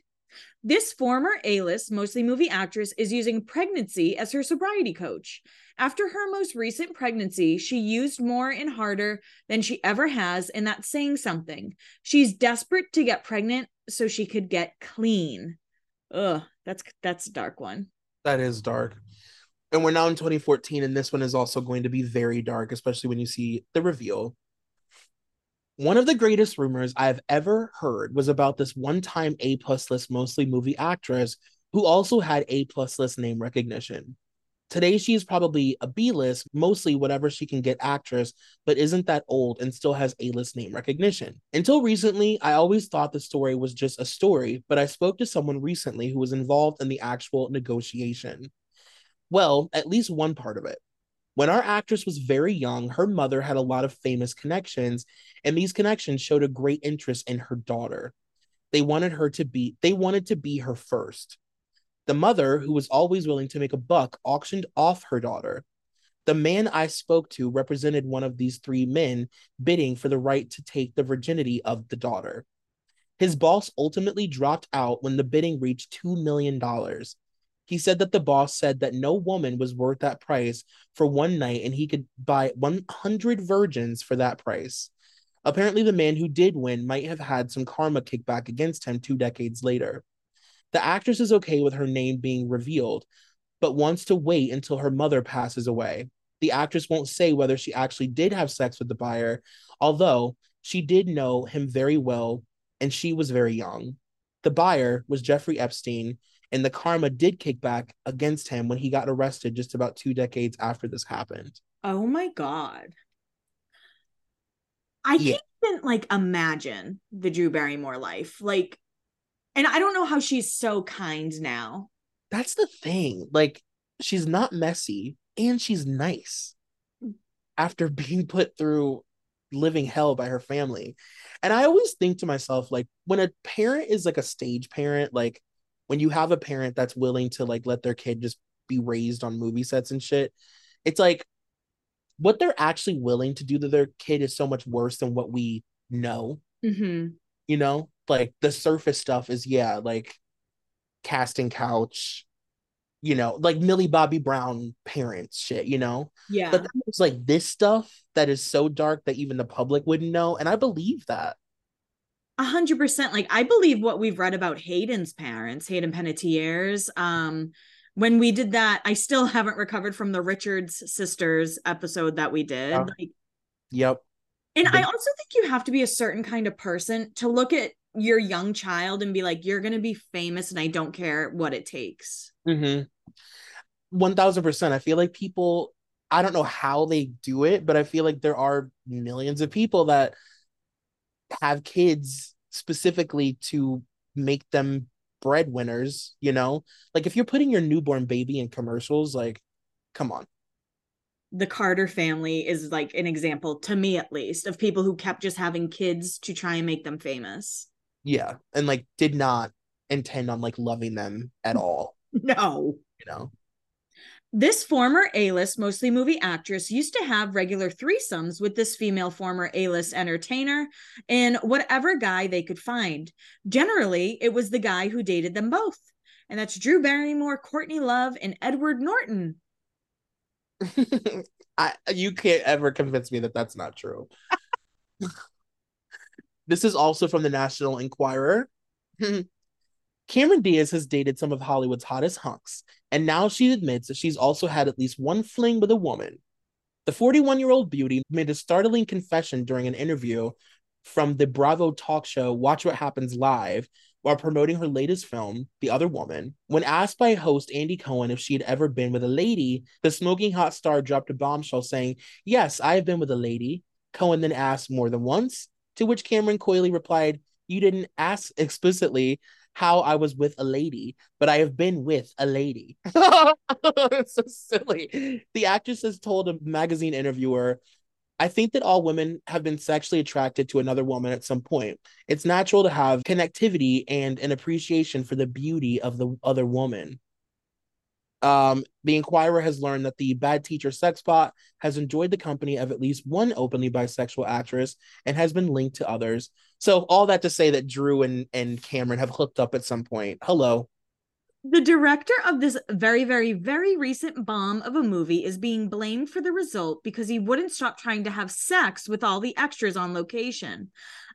This former A-list, mostly movie actress, is using pregnancy as her sobriety coach. After her most recent pregnancy, she used more and harder than she ever has, and that's saying something. She's desperate to get pregnant so she could get clean. Ugh, that's that's a dark one. That is dark. And we're now in twenty fourteen, and this one is also going to be very dark, especially when you see the reveal. One of the greatest rumors I've ever heard was about this one-time A-plus list, mostly movie actress who also had A-plus list name recognition. Today, she's probably a B-list, mostly whatever she can get actress, but isn't that old and still has A-list name recognition. Until recently, I always thought the story was just a story, but I spoke to someone recently who was involved in the actual negotiation. Well, at least one part of it. When our actress was very young, her mother had a lot of famous connections, and these connections showed a great interest in her daughter. They wanted her to be, they wanted to be her first. The mother, who was always willing to make a buck, auctioned off her daughter. The man I spoke to represented one of these three men bidding for the right to take the virginity of the daughter. His boss ultimately dropped out when the bidding reached two million dollars. He said that the boss said that no woman was worth that price for one night, and he could buy one hundred virgins for that price. Apparently, the man who did win might have had some karma kickback against him two decades later. The actress is okay with her name being revealed, but wants to wait until her mother passes away. The actress won't say whether she actually did have sex with the buyer, although she did know him very well, and she was very young. The buyer was Jeffrey Epstein, and the karma did kick back against him when he got arrested just about two decades after this happened. Oh my God. I yeah. can't even, like, imagine the Drew Barrymore life. Like, and I don't know how she's so kind now. That's the thing. Like, she's not messy, and she's nice after being put through living hell by her family. And I always think to myself, like, when a parent is, like, a stage parent, like, when you have a parent that's willing to, like, let their kid just be raised on movie sets and shit, it's like what they're actually willing to do to their kid is so much worse than what we know. Mm-hmm. You know, like, the surface stuff is, yeah, like casting couch, you know, like Millie Bobby Brown parents shit, you know? Yeah. But it's like this stuff that is so dark that even the public wouldn't know. And I believe that. A hundred percent. Like, I believe what we've read about Hayden's parents, Hayden Panettiere's. Um, when we did that, I still haven't recovered from the Richards sisters episode that we did. Uh, like, yep. And they- I also think you have to be a certain kind of person to look at your young child and be like, you're going to be famous and I don't care what it takes. Mm-hmm. one thousand percent. I feel like people, I don't know how they do it, but I feel like there are millions of people that have kids specifically to make them breadwinners, you know? Like, if you're putting your newborn baby in commercials, like, come on. The Carter family is, like, an example, to me at least, of people who kept just having kids to try and make them famous. Yeah, and, like, did not intend on, like, loving them at all. No. You know? This former A-list, mostly movie actress, used to have regular threesomes with this female former A-list entertainer and whatever guy they could find. Generally, it was the guy who dated them both. And that's Drew Barrymore, Courtney Love, and Edward Norton. I, you can't ever convince me that that's not true. This is also from the National Enquirer. Cameron Diaz has dated some of Hollywood's hottest hunks, and now she admits that she's also had at least one fling with a woman. The forty-one-year-old beauty made a startling confession during an interview from the Bravo talk show Watch What Happens Live while promoting her latest film, The Other Woman. When asked by host Andy Cohen if she had ever been with a lady, the smoking hot star dropped a bombshell saying, "Yes, I have been with a lady." Cohen then asked more than once, to which Cameron coyly replied, "You didn't ask explicitly how I was with a lady, but I have been with a lady." It's so silly. The actress has told a magazine interviewer, "I think that all women have been sexually attracted to another woman at some point. It's natural to have connectivity and an appreciation for the beauty of the other woman." Um, the Inquirer has learned that the bad teacher sexbot has enjoyed the company of at least one openly bisexual actress and has been linked to others. So all that to say that Drew and, and Cameron have hooked up at some point. Hello. The director of this very, very, very recent bomb of a movie is being blamed for the result because he wouldn't stop trying to have sex with all the extras on location.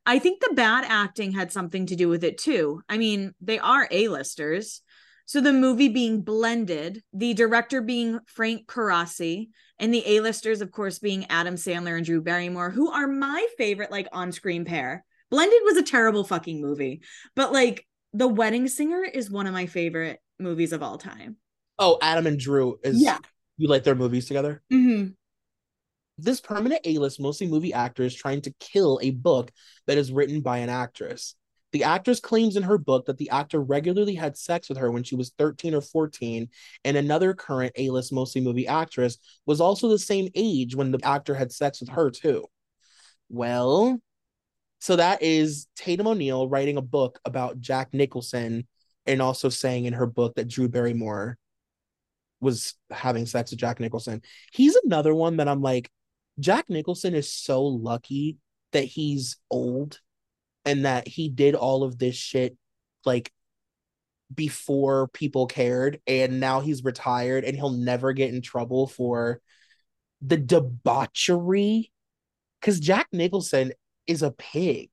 I think the bad acting had something to do with it too. I mean, they are A-listers. So the movie being blended, the director being Frank Carrassi, and the A-listers, of course, being Adam Sandler and Drew Barrymore, who are my favorite, like, on-screen pair. Blended was a terrible fucking movie. But, like, The Wedding Singer is one of my favorite movies of all time. Oh, Adam and Drew. is yeah. You like their movies together? Mm-hmm. This permanent A-list, mostly movie actor, is trying to kill a book that is written by an actress. The actress claims in her book that the actor regularly had sex with her when she was thirteen or fourteen, and another current A-list mostly movie actress was also the same age when the actor had sex with her too. Well, so that is Tatum O'Neal writing a book about Jack Nicholson and also saying in her book that Drew Barrymore was having sex with Jack Nicholson. He's another one that I'm like, Jack Nicholson is so lucky that he's old. And that he did all of this shit, like, before people cared. And now he's retired and he'll never get in trouble for the debauchery. Because Jack Nicholson is a pig.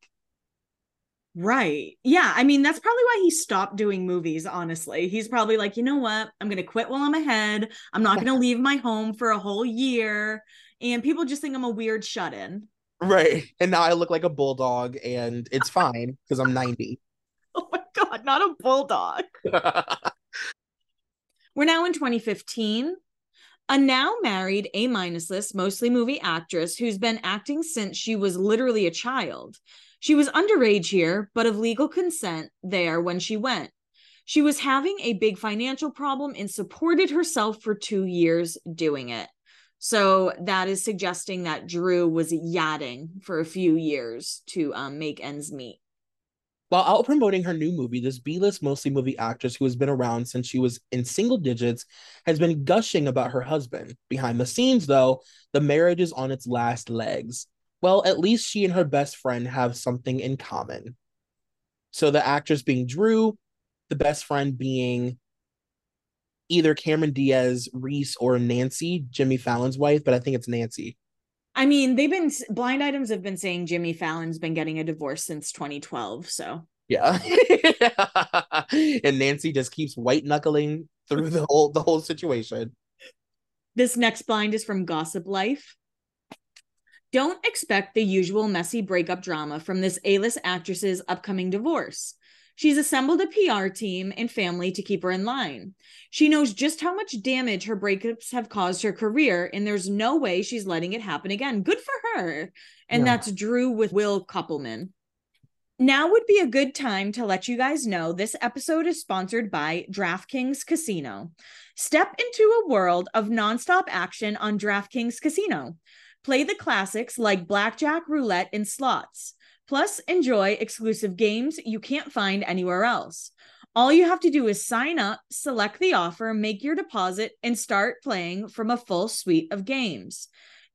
Right. Yeah. I mean, that's probably why he stopped doing movies, honestly. He's probably like, you know what? I'm going to quit while I'm ahead. I'm not going to leave my home for a whole year. And people just think I'm a weird shut-in. Right. And now I look like a bulldog and it's fine because I'm ninety. Oh my God, not a bulldog. We're now in twenty fifteen. A now married A-minus list, mostly movie actress who's been acting since she was literally a child. She was underage here, but of legal consent there when she went. She was having a big financial problem and supported herself for two years doing it. So that is suggesting that Drew was yachting for a few years to um, make ends meet. While out promoting her new movie, this B-list mostly movie actress who has been around since she was in single digits has been gushing about her husband. Behind the scenes, though, the marriage is on its last legs. Well, at least she and her best friend have something in common. So the actress being Drew, the best friend being either Cameron Diaz, Reese, or Nancy, Jimmy Fallon's wife, but I think it's Nancy. I mean, they've been, blind items have been saying Jimmy Fallon's been getting a divorce since twenty twelve, so. Yeah. And Nancy just keeps white-knuckling through the whole, the whole situation. This next blind is from Gossip Life. Don't expect the usual messy breakup drama from this A-list actress's upcoming divorce. She's assembled a P R team and family to keep her in line. She knows just how much damage her breakups have caused her career, and there's no way she's letting it happen again. Good for her. And yeah. That's Drew with Will Kopelman. Now would be a good time to let you guys know this episode is sponsored by DraftKings Casino. Step into a world of nonstop action on DraftKings Casino. Play the classics like blackjack, roulette, and slots. Plus, enjoy exclusive games you can't find anywhere else. All you have to do is sign up, select the offer, make your deposit, and start playing from a full suite of games.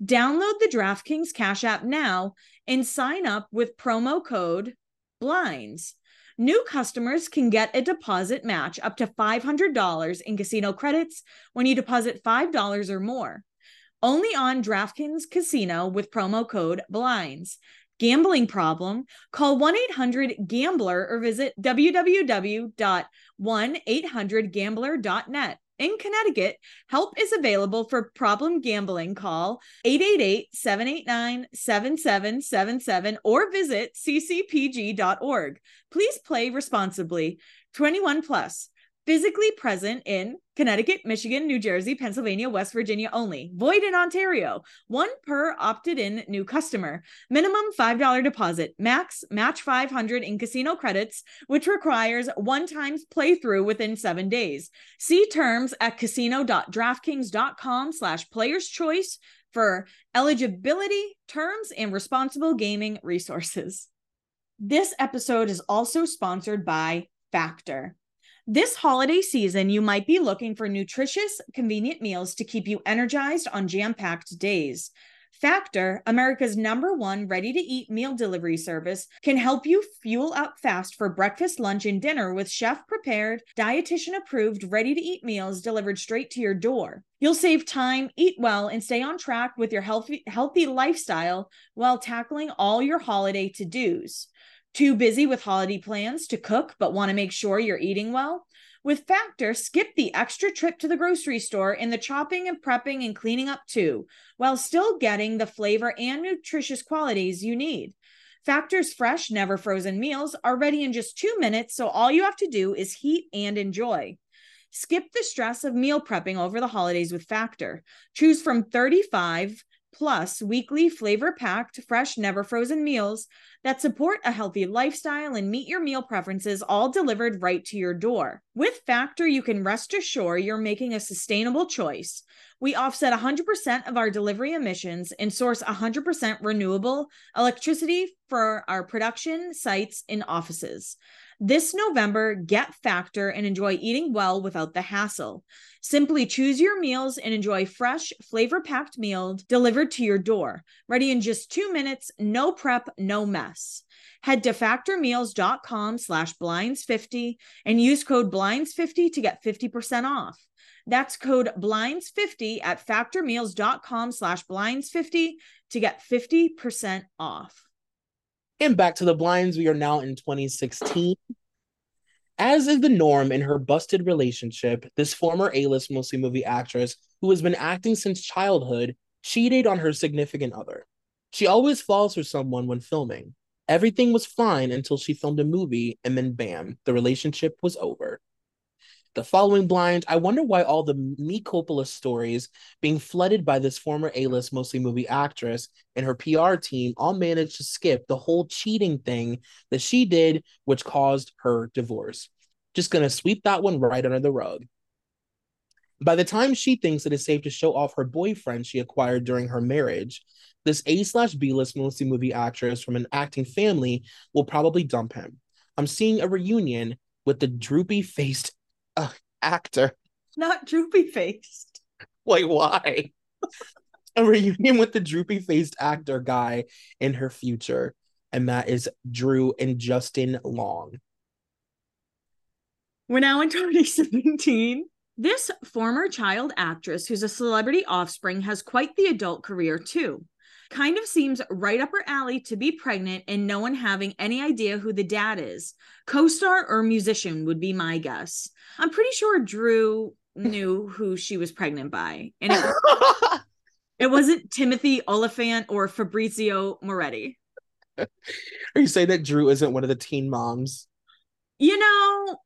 Download the DraftKings Cash App now and sign up with promo code BLINDS. New customers can get a deposit match up to five hundred dollars in casino credits when you deposit five dollars or more. Only on DraftKings Casino with promo code BLINDS. Gambling problem? Call one eight hundred gambler or visit w w w dot one eight hundred gambler dot net. In Connecticut, help is available for problem gambling. Call eight eight eight, seven eight nine, seven seven seven seven or visit c c p g dot org. Please play responsibly. twenty-one plus. Physically present in Connecticut, Michigan, New Jersey, Pennsylvania, West Virginia only. Void in Ontario. One per opted-in new customer. Minimum five dollars deposit. Max match five hundred in casino credits, which requires one times playthrough within seven days. See terms at casino.draftkings.com slash players choice for eligibility, terms, and responsible gaming resources. This episode is also sponsored by Factor. This holiday season, you might be looking for nutritious, convenient meals to keep you energized on jam-packed days. Factor, America's number one ready-to-eat meal delivery service, can help you fuel up fast for breakfast, lunch, and dinner with chef-prepared, dietitian-approved, ready-to-eat meals delivered straight to your door. You'll save time, eat well, and stay on track with your healthy, healthy lifestyle while tackling all your holiday to-dos. Too busy with holiday plans to cook but want to make sure you're eating well? With Factor, skip the extra trip to the grocery store and the chopping and prepping and cleaning up too, while still getting the flavor and nutritious qualities you need. Factor's fresh, never frozen meals are ready in just two minutes, so all you have to do is heat and enjoy. Skip the stress of meal prepping over the holidays with Factor. Choose from thirty-five plus weekly flavor-packed, fresh, never-frozen meals that support a healthy lifestyle and meet your meal preferences, all delivered right to your door. With Factor, you can rest assured you're making a sustainable choice. We offset one hundred percent of our delivery emissions and source one hundred percent renewable electricity for our production sites and offices. This November, get Factor and enjoy eating well without the hassle. Simply choose your meals and enjoy fresh, flavor-packed meals delivered to your door, ready in just two minutes, no prep, no mess. Head to factor meals dot com slash blinds fifty and use code blinds fifty to get fifty percent off. That's code blinds fifty at factor meals dot com slash blinds fifty to get fifty percent off. And back to the blinds, we are now in twenty sixteen. As is the norm in her busted relationship, this former A-list mostly movie actress who has been acting since childhood cheated on her significant other. She always falls for someone when filming. Everything was fine until she filmed a movie, and then bam, the relationship was over. The following blind, I wonder why all the Me Coppola stories being flooded by this former A-list mostly movie actress and her P R team all managed to skip the whole cheating thing that she did, which caused her divorce. Just gonna sweep that one right under the rug. By the time she thinks it is safe to show off her boyfriend she acquired during her marriage, this A slash B list mostly movie actress from an acting family will probably dump him. I'm seeing a reunion with the droopy-faced Uh, actor. Not droopy-faced. Wait, why? A reunion with the droopy-faced actor guy in her future, and that is Drew and Justin Long. We're now in twenty seventeen. This former child actress who's a celebrity offspring has quite the adult career too. Kind of seems right up her alley to be pregnant and no one having any idea who the dad is. Co-star or musician would be my guess. I'm pretty sure Drew knew who she was pregnant by. And it, was, it wasn't Timothy Oliphant or Fabrizio Moretti. Are you saying that Drew isn't one of the teen moms? You know,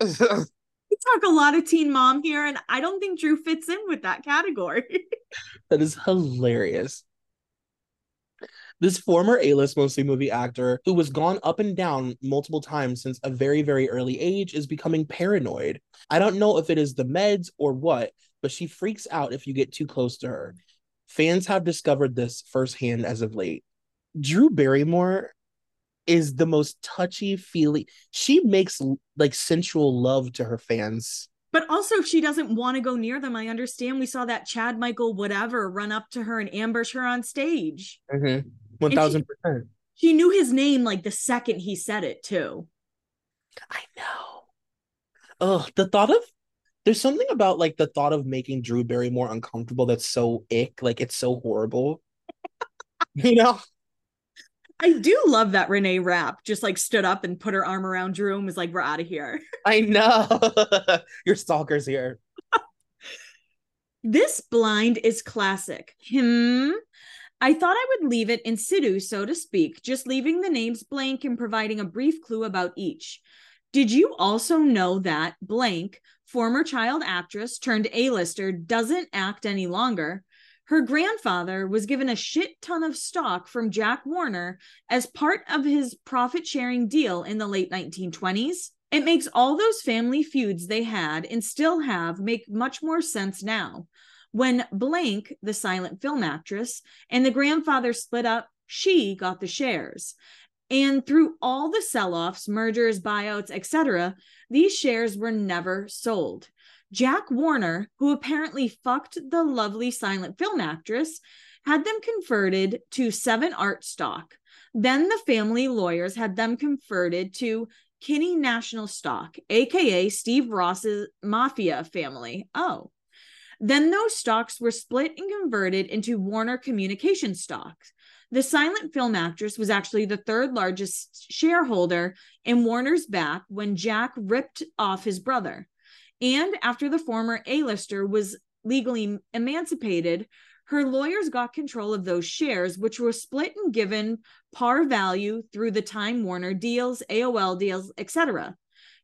we talk a lot of teen mom here, and I don't think Drew fits in with that category. That is hilarious. This former A-list mostly movie actor who was gone up and down multiple times since a very, very early age is becoming paranoid. I don't know if it is the meds or what, but she freaks out if you get too close to her. Fans have discovered this firsthand as of late. Drew Barrymore is the most touchy-feely. She makes like sensual love to her fans. But also, if she doesn't want to go near them, I understand. We saw that Chad Michael whatever run up to her and ambush her on stage. Mm-hmm. one thousand percent. She, she knew his name like the second he said it, too. I know. Oh, the thought of... There's something about, like, the thought of making Drew Barrymore uncomfortable that's so ick. Like, it's so horrible. You know? I do love that Renee Rapp just like stood up and put her arm around Drew and was like, we're out of here. I know. Your stalker's here. This blind is classic. Hmm. I thought I would leave it in situ, so to speak, just leaving the names blank and providing a brief clue about each. Did you also know that blank former child actress turned A-lister doesn't act any longer? Her grandfather was given a shit ton of stock from Jack Warner as part of his profit-sharing deal in the late nineteen twenties. It makes all those family feuds they had and still have make much more sense now. When blank, the silent film actress, and the grandfather split up, she got the shares. And through all the sell-offs, mergers, buyouts, et cetera, these shares were never sold. Jack Warner, who apparently fucked the lovely silent film actress, had them converted to Seven Art stock. Then the family lawyers had them converted to Kinney National stock, aka Steve Ross's mafia family. Oh. Then those stocks were split and converted into Warner Communications stock. The silent film actress was actually the third largest shareholder in Warner's back when Jack ripped off his brother. And after the former A-lister was legally emancipated, her lawyers got control of those shares, which were split and given par value through the Time Warner deals, A O L deals, et cetera.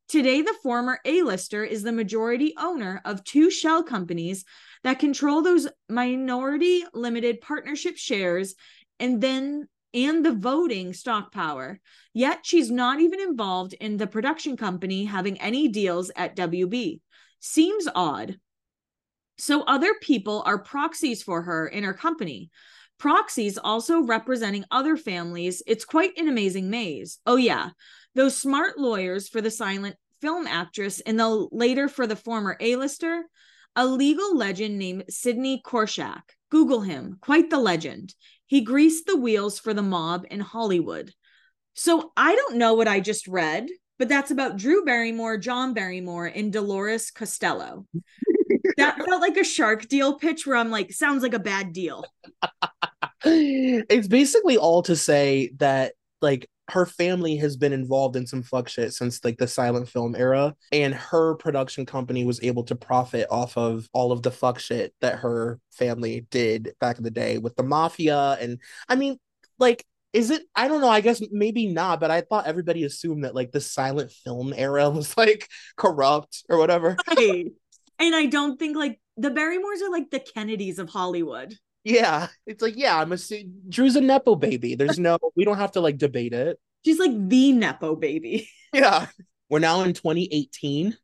Today, the former A-lister is the majority owner of two shell companies that control those minority limited partnership shares and then and the voting stock power. Yet she's not even involved in the production company having any deals at W B. Seems odd. So other people are proxies for her in her company. Proxies also representing other families. It's quite an amazing maze. Oh yeah, those smart lawyers for the silent film actress and the later for the former A-lister, a legal legend named Sidney Korshak. Google him, quite the legend. He greased the wheels for the mob in Hollywood. So I don't know what I just read, but that's about Drew Barrymore, John Barrymore, and Dolores Costello. That felt like a shark deal pitch where I'm like, sounds like a bad deal. It's basically all to say that, like, her family has been involved in some fuck shit since, like, the silent film era, and her production company was able to profit off of all of the fuck shit that her family did back in the day with the mafia. And I mean, like, is it, I don't know, I guess maybe not, but I thought everybody assumed that, like, the silent film era was, like, corrupt or whatever. Right. And I don't think, like, the Barrymores are like the Kennedys of Hollywood. Yeah. It's like, yeah, I'm a, Drew's a Nepo baby. There's no, we don't have to, like, debate it. She's like the Nepo baby. Yeah. We're now in twenty eighteen.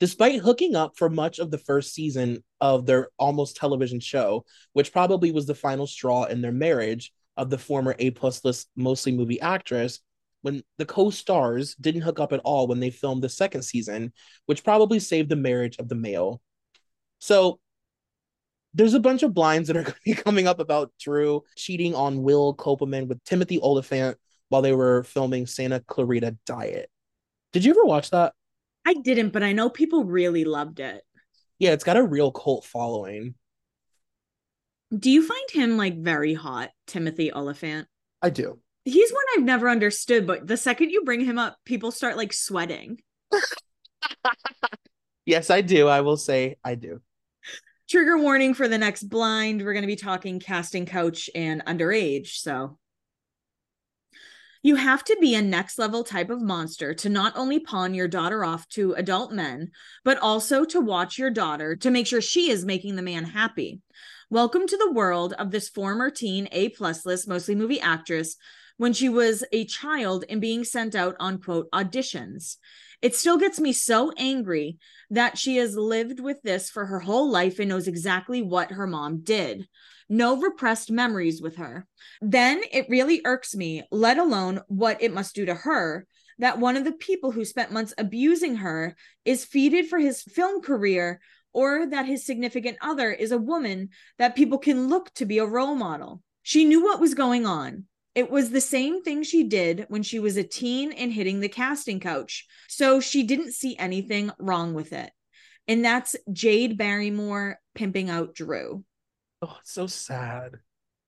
Despite hooking up for much of the first season of their almost television show, which probably was the final straw in their marriage of the former A-plus list, mostly movie actress, when the co-stars didn't hook up at all when they filmed the second season, which probably saved the marriage of the male. So there's a bunch of blinds that are going to be coming up about Drew cheating on Will Kopelman with Timothy Oliphant while they were filming Santa Clarita Diet. Did you ever watch that? I didn't, but I know people really loved it. Yeah, it's got a real cult following. Do you find him, like, very hot, Timothy Oliphant? I do. He's one I've never understood, but the second you bring him up, people start, like, sweating. Yes, I do. I will say I do. Trigger warning for the next blind. We're going to be talking casting couch and underage. So you have to be a next level type of monster to not only pawn your daughter off to adult men, but also to watch your daughter to make sure she is making the man happy. Welcome to the world of this former teen A-plus list, mostly movie actress, when she was a child and being sent out on, quote, auditions. It still gets me so angry that she has lived with this for her whole life and knows exactly what her mom did. No repressed memories with her. Then it really irks me, let alone what it must do to her, that one of the people who spent months abusing her is feted for his film career, or that his significant other is a woman that people can look to be a role model. She knew what was going on. It was the same thing she did when she was a teen and hitting the casting couch, so she didn't see anything wrong with it. And that's Jade Barrymore pimping out Drew. Oh, it's so sad.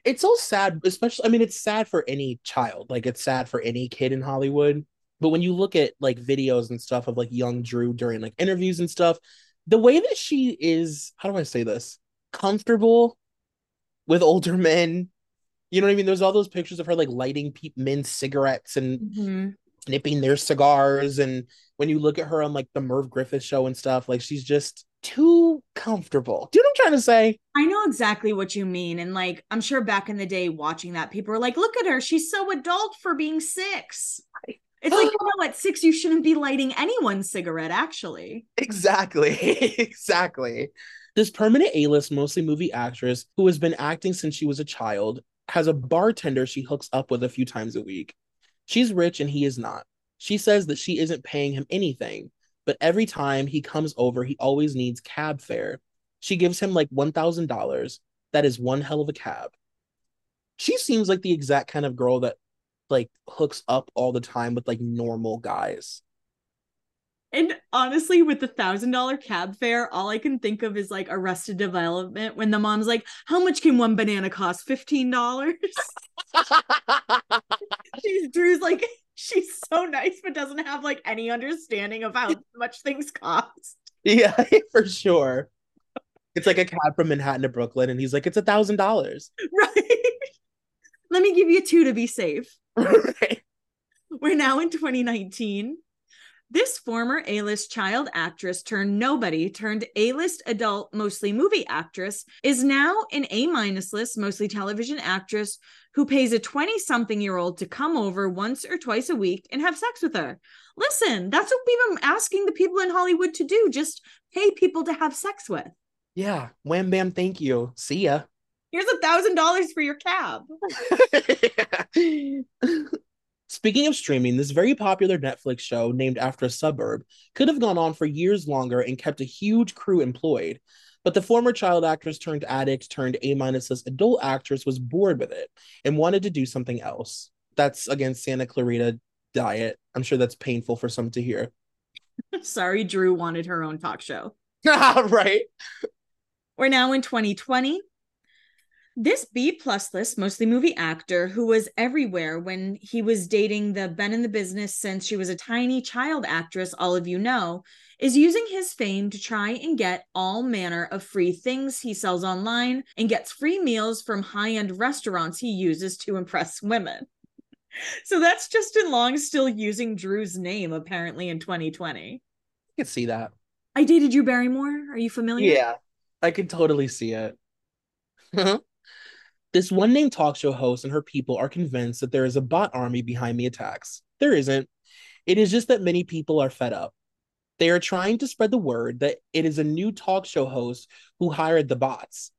It's so sad, especially, I mean, it's sad for any child. Like, it's sad for any kid in Hollywood. But when you look at, like, videos and stuff of, like, young Drew during, like, interviews and stuff, the way that she is, how do I say this? Comfortable with older men. You know what I mean? There's all those pictures of her, like, lighting pe- men's cigarettes and mm-hmm. nipping their cigars. And when you look at her on, like, the Merv Griffith show and stuff, like, she's just too comfortable. Do you know what I'm trying to say? I know exactly what you mean. And, like, I'm sure back in the day watching that, people were like, look at her. She's so adult for being six. Right. It's like, you know, at six, you shouldn't be lighting anyone's cigarette, actually. Exactly. Exactly. This permanent A-list, mostly movie actress who has been acting since she was a child has a bartender she hooks up with a few times a week. She's rich and he is not. She says that she isn't paying him anything, but every time he comes over, he always needs cab fare. She gives him like one thousand dollars. That is one hell of a cab. She seems like the exact kind of girl that like hooks up all the time with like normal guys. And honestly, with the one thousand dollars cab fare, all I can think of is like Arrested Development when the mom's like, how much can one banana cost? fifteen dollars? She's Drew's like, she's so nice, but doesn't have like any understanding of how much things cost. Yeah, for sure. It's like a cab from Manhattan to Brooklyn, and he's like, it's one thousand dollars. Right. Let me give you two to be safe. Right. We're now in twenty nineteen. This former A-list child actress turned nobody turned A-list adult, mostly movie actress, is now an A-minus list, mostly television actress who pays a twenty-something-year-old to come over once or twice a week and have sex with her. Listen, that's what we've been asking the people in Hollywood to do, just pay people to have sex with. Yeah, wham, bam, thank you. See ya. Here's one thousand dollars for your cab. Yeah. Speaking of streaming, this very popular Netflix show named after a suburb could have gone on for years longer and kept a huge crew employed, but the former child actress turned addict turned A-list adult actress was bored with it and wanted to do something else. That's against Santa Clarita Diet. I'm sure that's painful for some to hear. Sorry, Drew wanted her own talk show. Right. We're now in twenty twenty. This B-plus list, mostly movie actor, who was everywhere when he was dating the been in the business since she was a tiny child actress all of you know, is using his fame to try and get all manner of free things he sells online and gets free meals from high-end restaurants he uses to impress women. So that's Justin Long still using Drew's name, apparently, in twenty twenty. I can see that. I dated Drew Barrymore. Are you familiar? Yeah, I can totally see it. This one-name talk show host and her people are convinced that there is a bot army behind the attacks. There isn't. It is just that many people are fed up. They are trying to spread the word that it is a new talk show host who hired the bots.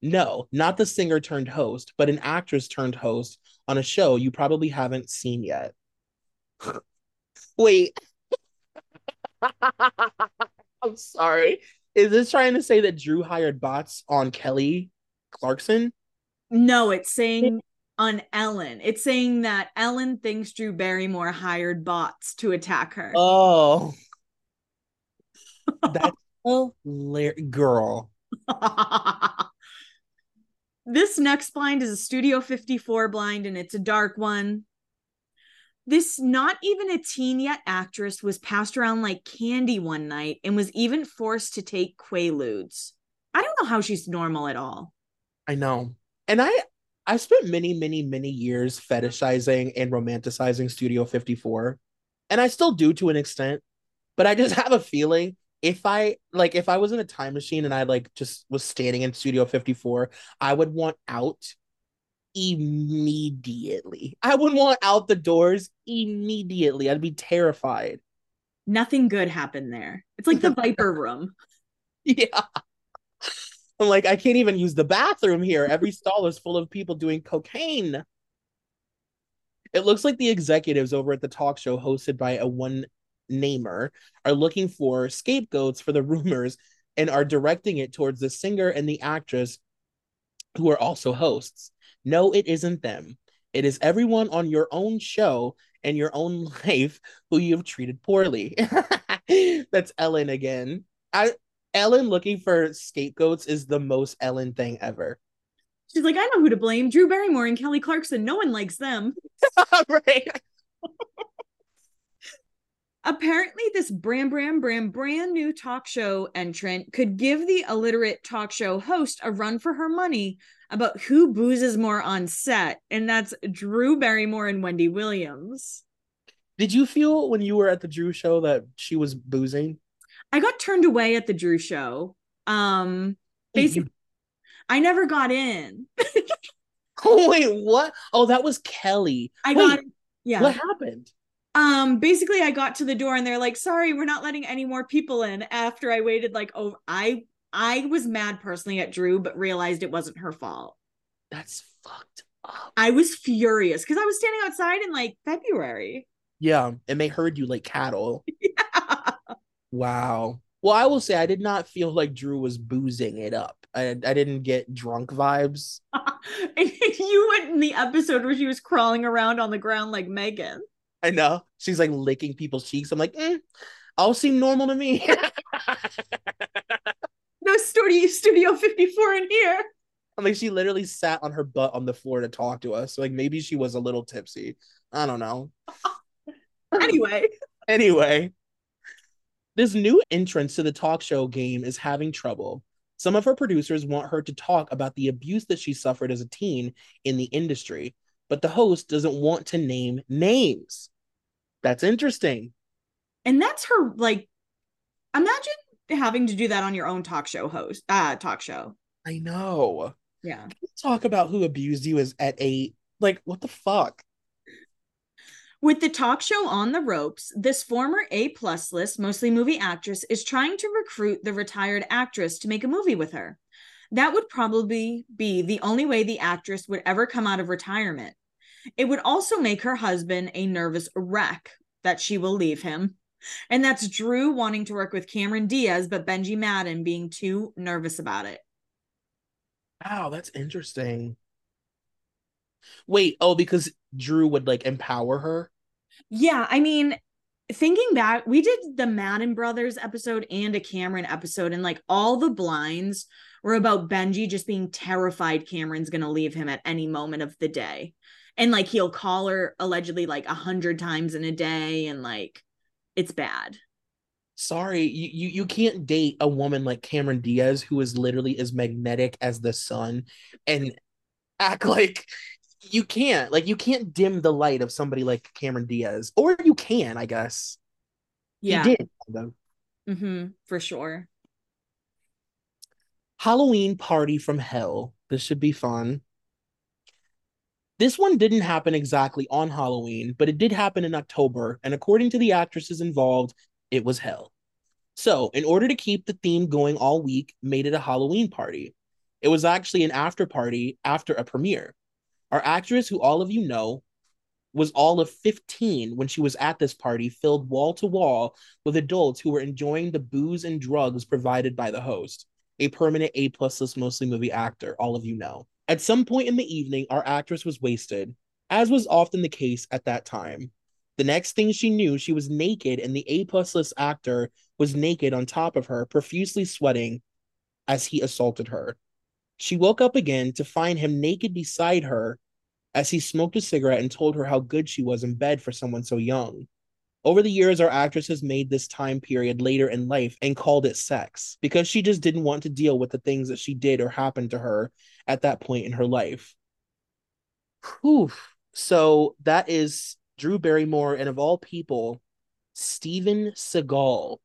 No, not the singer-turned-host, but an actress-turned-host on a show you probably haven't seen yet. Wait. I'm sorry. Is this trying to say that Drew hired bots on Kelly Clarkson? No, it's saying on Ellen. It's saying that Ellen thinks Drew Barrymore hired bots to attack her. Oh. That's hilarious. Girl. This next blind is a Studio fifty-four blind, and it's a dark one. This not even a teen yet actress was passed around like candy one night and was even forced to take Quaaludes. I don't know how she's normal at all. I know. And I I spent many, many, many years fetishizing and romanticizing Studio fifty-four. And I still do to an extent. But I just have a feeling if I like if I was in a time machine and I like just was standing in Studio fifty-four, I would want out immediately. I would want out the doors immediately. I'd be terrified. Nothing good happened there. It's like the Viper Room. Yeah. I'm like, I can't even use the bathroom here. Every stall is full of people doing cocaine. It looks like the executives over at the talk show hosted by a one-namer are looking for scapegoats for the rumors and are directing it towards the singer and the actress who are also hosts. No, it isn't them. It is everyone on your own show and your own life who you've treated poorly. That's Ellen again. I... Ellen looking for scapegoats is the most Ellen thing ever. She's like, I know who to blame. Drew Barrymore and Kelly Clarkson. No one likes them. Right. Apparently, this brand, brand, brand, brand new talk show entrant could give the illiterate talk show host a run for her money about who boozes more on set. And that's Drew Barrymore and Wendy Williams. Did you feel when you were at the Drew show that she was boozing? I got turned away at the Drew show. Um, basically, I never got in. Oh, wait, what? Oh, that was Kelly. I wait, got, yeah. What happened? Um, basically, I got to the door and they're like, sorry, we're not letting any more people in after I waited. Like, oh, I, I was mad personally at Drew, but realized it wasn't her fault. That's fucked I was furious because I was standing outside in like February. Yeah, and they heard you like cattle. Yeah. Wow. Well, I will say I did not feel like Drew was boozing it up. I, I didn't get drunk vibes. You went in the episode where she was crawling around on the ground like Megan. I know. She's like licking people's cheeks. I'm like, eh, all seem normal to me. No studio, Studio fifty-four in here. I'm like, she literally sat on her butt on the floor to talk to us. So like, maybe she was a little tipsy. I don't know. Anyway. Anyway. This new entrance to the talk show game is having trouble. Some of her producers want her to talk about the abuse that she suffered as a teen in the industry, but the host doesn't want to name names. That's interesting. And that's her, like, imagine having to do that on your own talk show host, uh, talk show. I know. Yeah. Can you talk about who abused you as at eight? Like, what the fuck? With the talk show on the ropes, this former A-plus list, mostly movie actress, is trying to recruit the retired actress to make a movie with her. That would probably be the only way the actress would ever come out of retirement. It would also make her husband a nervous wreck that she will leave him. And that's Drew wanting to work with Cameron Diaz, but Benji Madden being too nervous about it. Wow, that's interesting. Wait, oh, because Drew would, like, empower her? Yeah, I mean, thinking back, we did the Madden Brothers episode and a Cameron episode, and, like, all the blinds were about Benji just being terrified Cameron's going to leave him at any moment of the day. And, like, he'll call her allegedly, like, a hundred times in a day, and, like, it's bad. Sorry, you, you you can't date a woman like Cameron Diaz, who is literally as magnetic as the sun, and act like you can't. Like, you can't dim the light of somebody like Cameron Diaz. Or you can, I guess. Yeah. You did, though. Mm-hmm, for sure. Halloween party from hell. This should be fun. This one didn't happen exactly on Halloween, but it did happen in October, and according to the actresses involved, it was hell. So, in order to keep the theme going all week, made it a Halloween party. It was actually an after party after a premiere. Our actress, who all of you know, was all of fifteen when she was at this party, filled wall to wall with adults who were enjoying the booze and drugs provided by the host, a permanent A-plus list mostly movie actor, all of you know. At some point in the evening, our actress was wasted, as was often the case at that time. The next thing she knew, she was naked, and the A-plus list actor was naked on top of her, profusely sweating as he assaulted her. She woke up again to find him naked beside her as he smoked a cigarette and told her how good she was in bed for someone so young. Over the years, our actress has made this time period later in life and called it sex, because she just didn't want to deal with the things that she did or happened to her at that point in her life. Whew. So that is Drew Barrymore, and of all people, Steven Seagal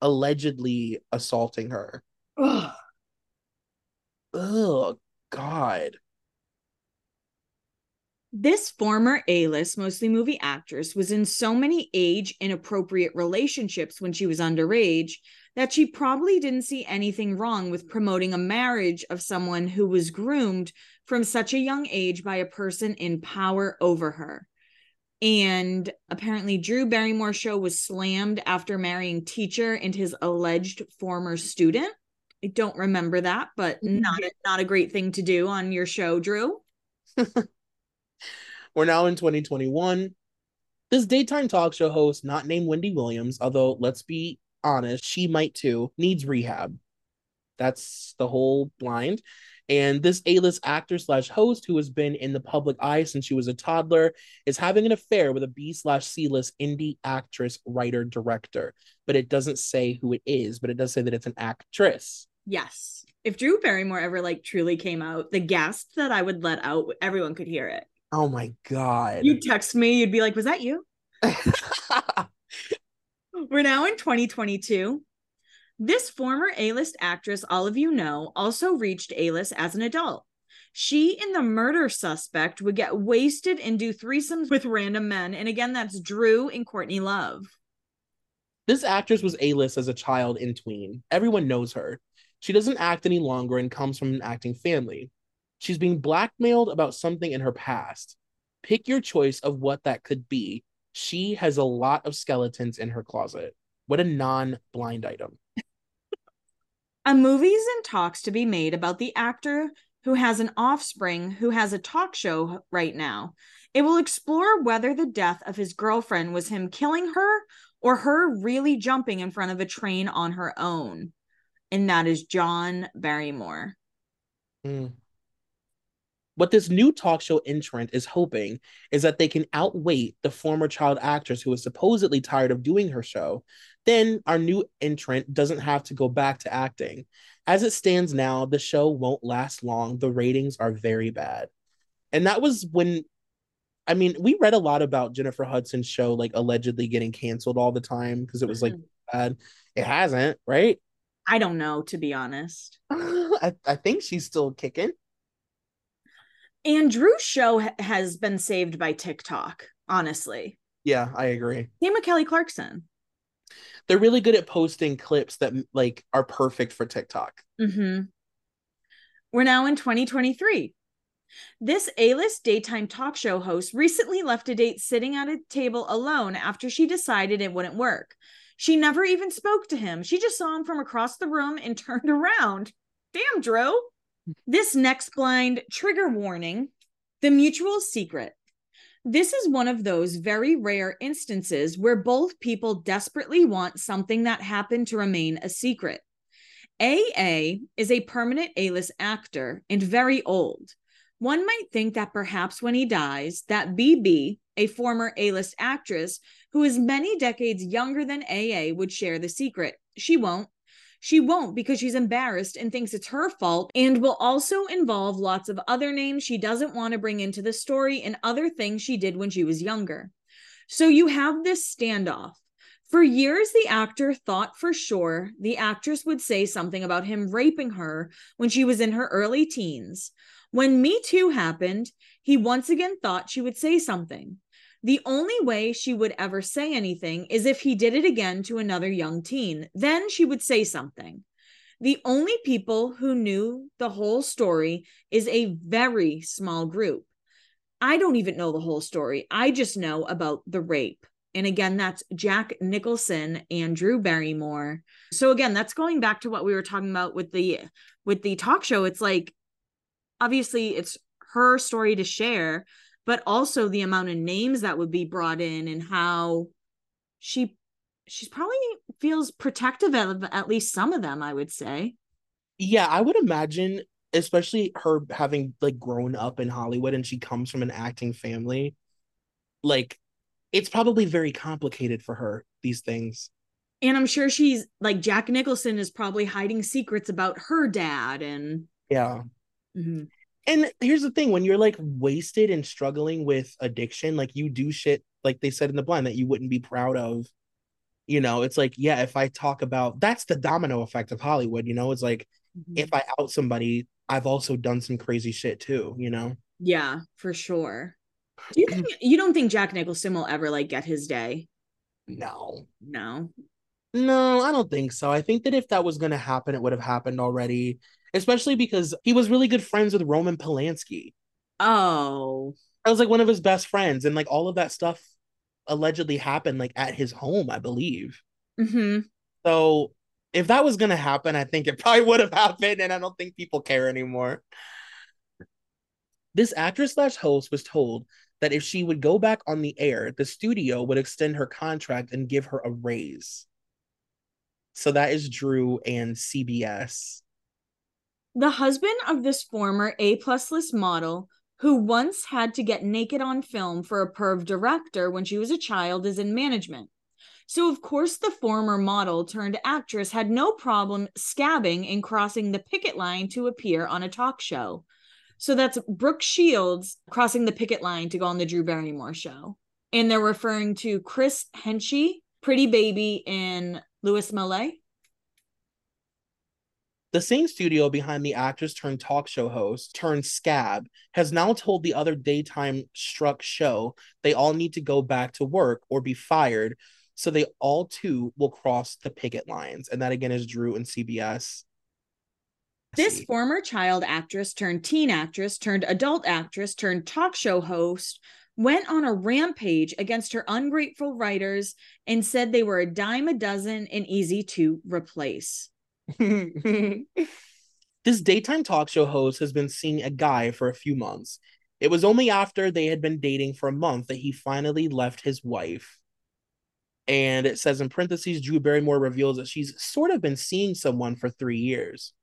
allegedly assaulting her. Ugh. Oh, God. This former A-list, mostly movie actress, was in so many age-inappropriate relationships when she was underage that she probably didn't see anything wrong with promoting a marriage of someone who was groomed from such a young age by a person in power over her. And apparently Drew Barrymore's show was slammed after marrying Teacher and his alleged former student. I don't remember that, but not a, not a great thing to do on your show, Drew. We're now in twenty twenty-one. This daytime talk show host, not named Wendy Williams, although let's be honest, she might too, needs rehab. That's the whole blind. And this A-list actor slash host, who has been in the public eye since she was a toddler, is having an affair with a B slash C-list indie actress, writer, director. But it doesn't say who it is, but it does say that it's an actress. Yes. If Drew Barrymore ever, like, truly came out, the gasp that I would let out, everyone could hear it. Oh, my God. You'd text me. You'd be like, was that you? We're now in twenty twenty-two. This former A-list actress, all of you know, also reached A-list as an adult. She and the murder suspect would get wasted and do threesomes with random men. And again, that's Drew and Courtney Love. This actress was A-list as a child and tween. Everyone knows her. She doesn't act any longer and comes from an acting family. She's being blackmailed about something in her past. Pick your choice of what that could be. She has a lot of skeletons in her closet. What a non-blind item. A movie's in talks to be made about the actor who has an offspring who has a talk show right now. It will explore whether the death of his girlfriend was him killing her or her really jumping in front of a train on her own. And that is John Barrymore. Mm. What this new talk show entrant is hoping is that they can outweigh the former child actress who is supposedly tired of doing her show. Then our new entrant doesn't have to go back to acting. As it stands now, the show won't last long. The ratings are very bad. And that was when, I mean, we read a lot about Jennifer Hudson's show, like, allegedly getting canceled all the time because it was mm-hmm. like bad. It hasn't, right? I don't know, to be honest. I, I think she's still kicking. And Drew's show ha- has been saved by TikTok, honestly. Yeah, I agree. Same with Kelly Clarkson. They're really good at posting clips that, like, are perfect for TikTok. Mm-hmm. We're now in twenty twenty-three. This A-list daytime talk show host recently left a date sitting at a table alone after she decided it wouldn't work. She never even spoke to him. She just saw him from across the room and turned around. Damn, Drew. This next blind trigger warning, the mutual secret. This is one of those very rare instances where both people desperately want something that happened to remain a secret. A A is a permanent A-list actor and very old. One might think that perhaps when he dies, that B B, a former A-list actress who is many decades younger than A A, would share the secret. She won't. She won't because she's embarrassed and thinks it's her fault, and will also involve lots of other names she doesn't want to bring into the story and other things she did when she was younger. So you have this standoff. For years, the actor thought for sure the actress would say something about him raping her when she was in her early teens. When Me Too happened, he once again thought she would say something. The only way she would ever say anything is if he did it again to another young teen. Then she would say something. The only people who knew the whole story is a very small group. I don't even know the whole story. I just know about the rape. And again, that's Jack Nicholson and Drew Barrymore. So again, that's going back to what we were talking about with the with the talk show. It's like, obviously, it's her story to share, but also the amount of names that would be brought in and how she she's probably feels protective of at least some of them, I would say. Yeah, I would imagine, especially her having, like, grown up in Hollywood and she comes from an acting family. Like, it's probably very complicated for her, these things. And I'm sure she's, like, Jack Nicholson is probably hiding secrets about her dad and... Yeah. Mm-hmm. And here's the thing, when you're, like, wasted and struggling with addiction, like, you do shit, like they said in The Blind, that you wouldn't be proud of, you know. It's like, yeah, if I talk about, that's the domino effect of Hollywood, you know. It's like, mm-hmm. if I out somebody, I've also done some crazy shit too, you know. Yeah, for sure. Do you think, you don't think Jack Nicholson will ever, like, get his day? No. No? No, I don't think so. I think that if that was going to happen, it would have happened already. Especially because he was really good friends with Roman Polanski. Oh. I was, like, one of his best friends. And, like, all of that stuff allegedly happened, like, at his home, I believe. Mm-hmm. So if that was going to happen, I think it probably would have happened. And I don't think people care anymore. This actress slash host was told that if she would go back on the air, the studio would extend her contract and give her a raise. So that is Drew and C B S. The husband of this former A-plus list model, who once had to get naked on film for a perv director when she was a child, is in management. So, of course, the former model turned actress had no problem scabbing and crossing the picket line to appear on a talk show. So that's Brooke Shields crossing the picket line to go on the Drew Barrymore show. And they're referring to Chris Henchy, Pretty Baby, and Louis Mallet. The same studio behind the actress-turned-talk show host-turned-scab has now told the other daytime-struck show they all need to go back to work or be fired, so they all, too, will cross the picket lines. And that, again, is Drew and C B S. This former child actress turned teen actress turned adult actress turned talk show host went on a rampage against her ungrateful writers and said they were a dime a dozen and easy to replace. This daytime talk show host has been seeing a guy for a few months. It was only after they had been dating for a month that he finally left his wife. And it says in parentheses, Drew Barrymore reveals that she's sort of been seeing someone for three years.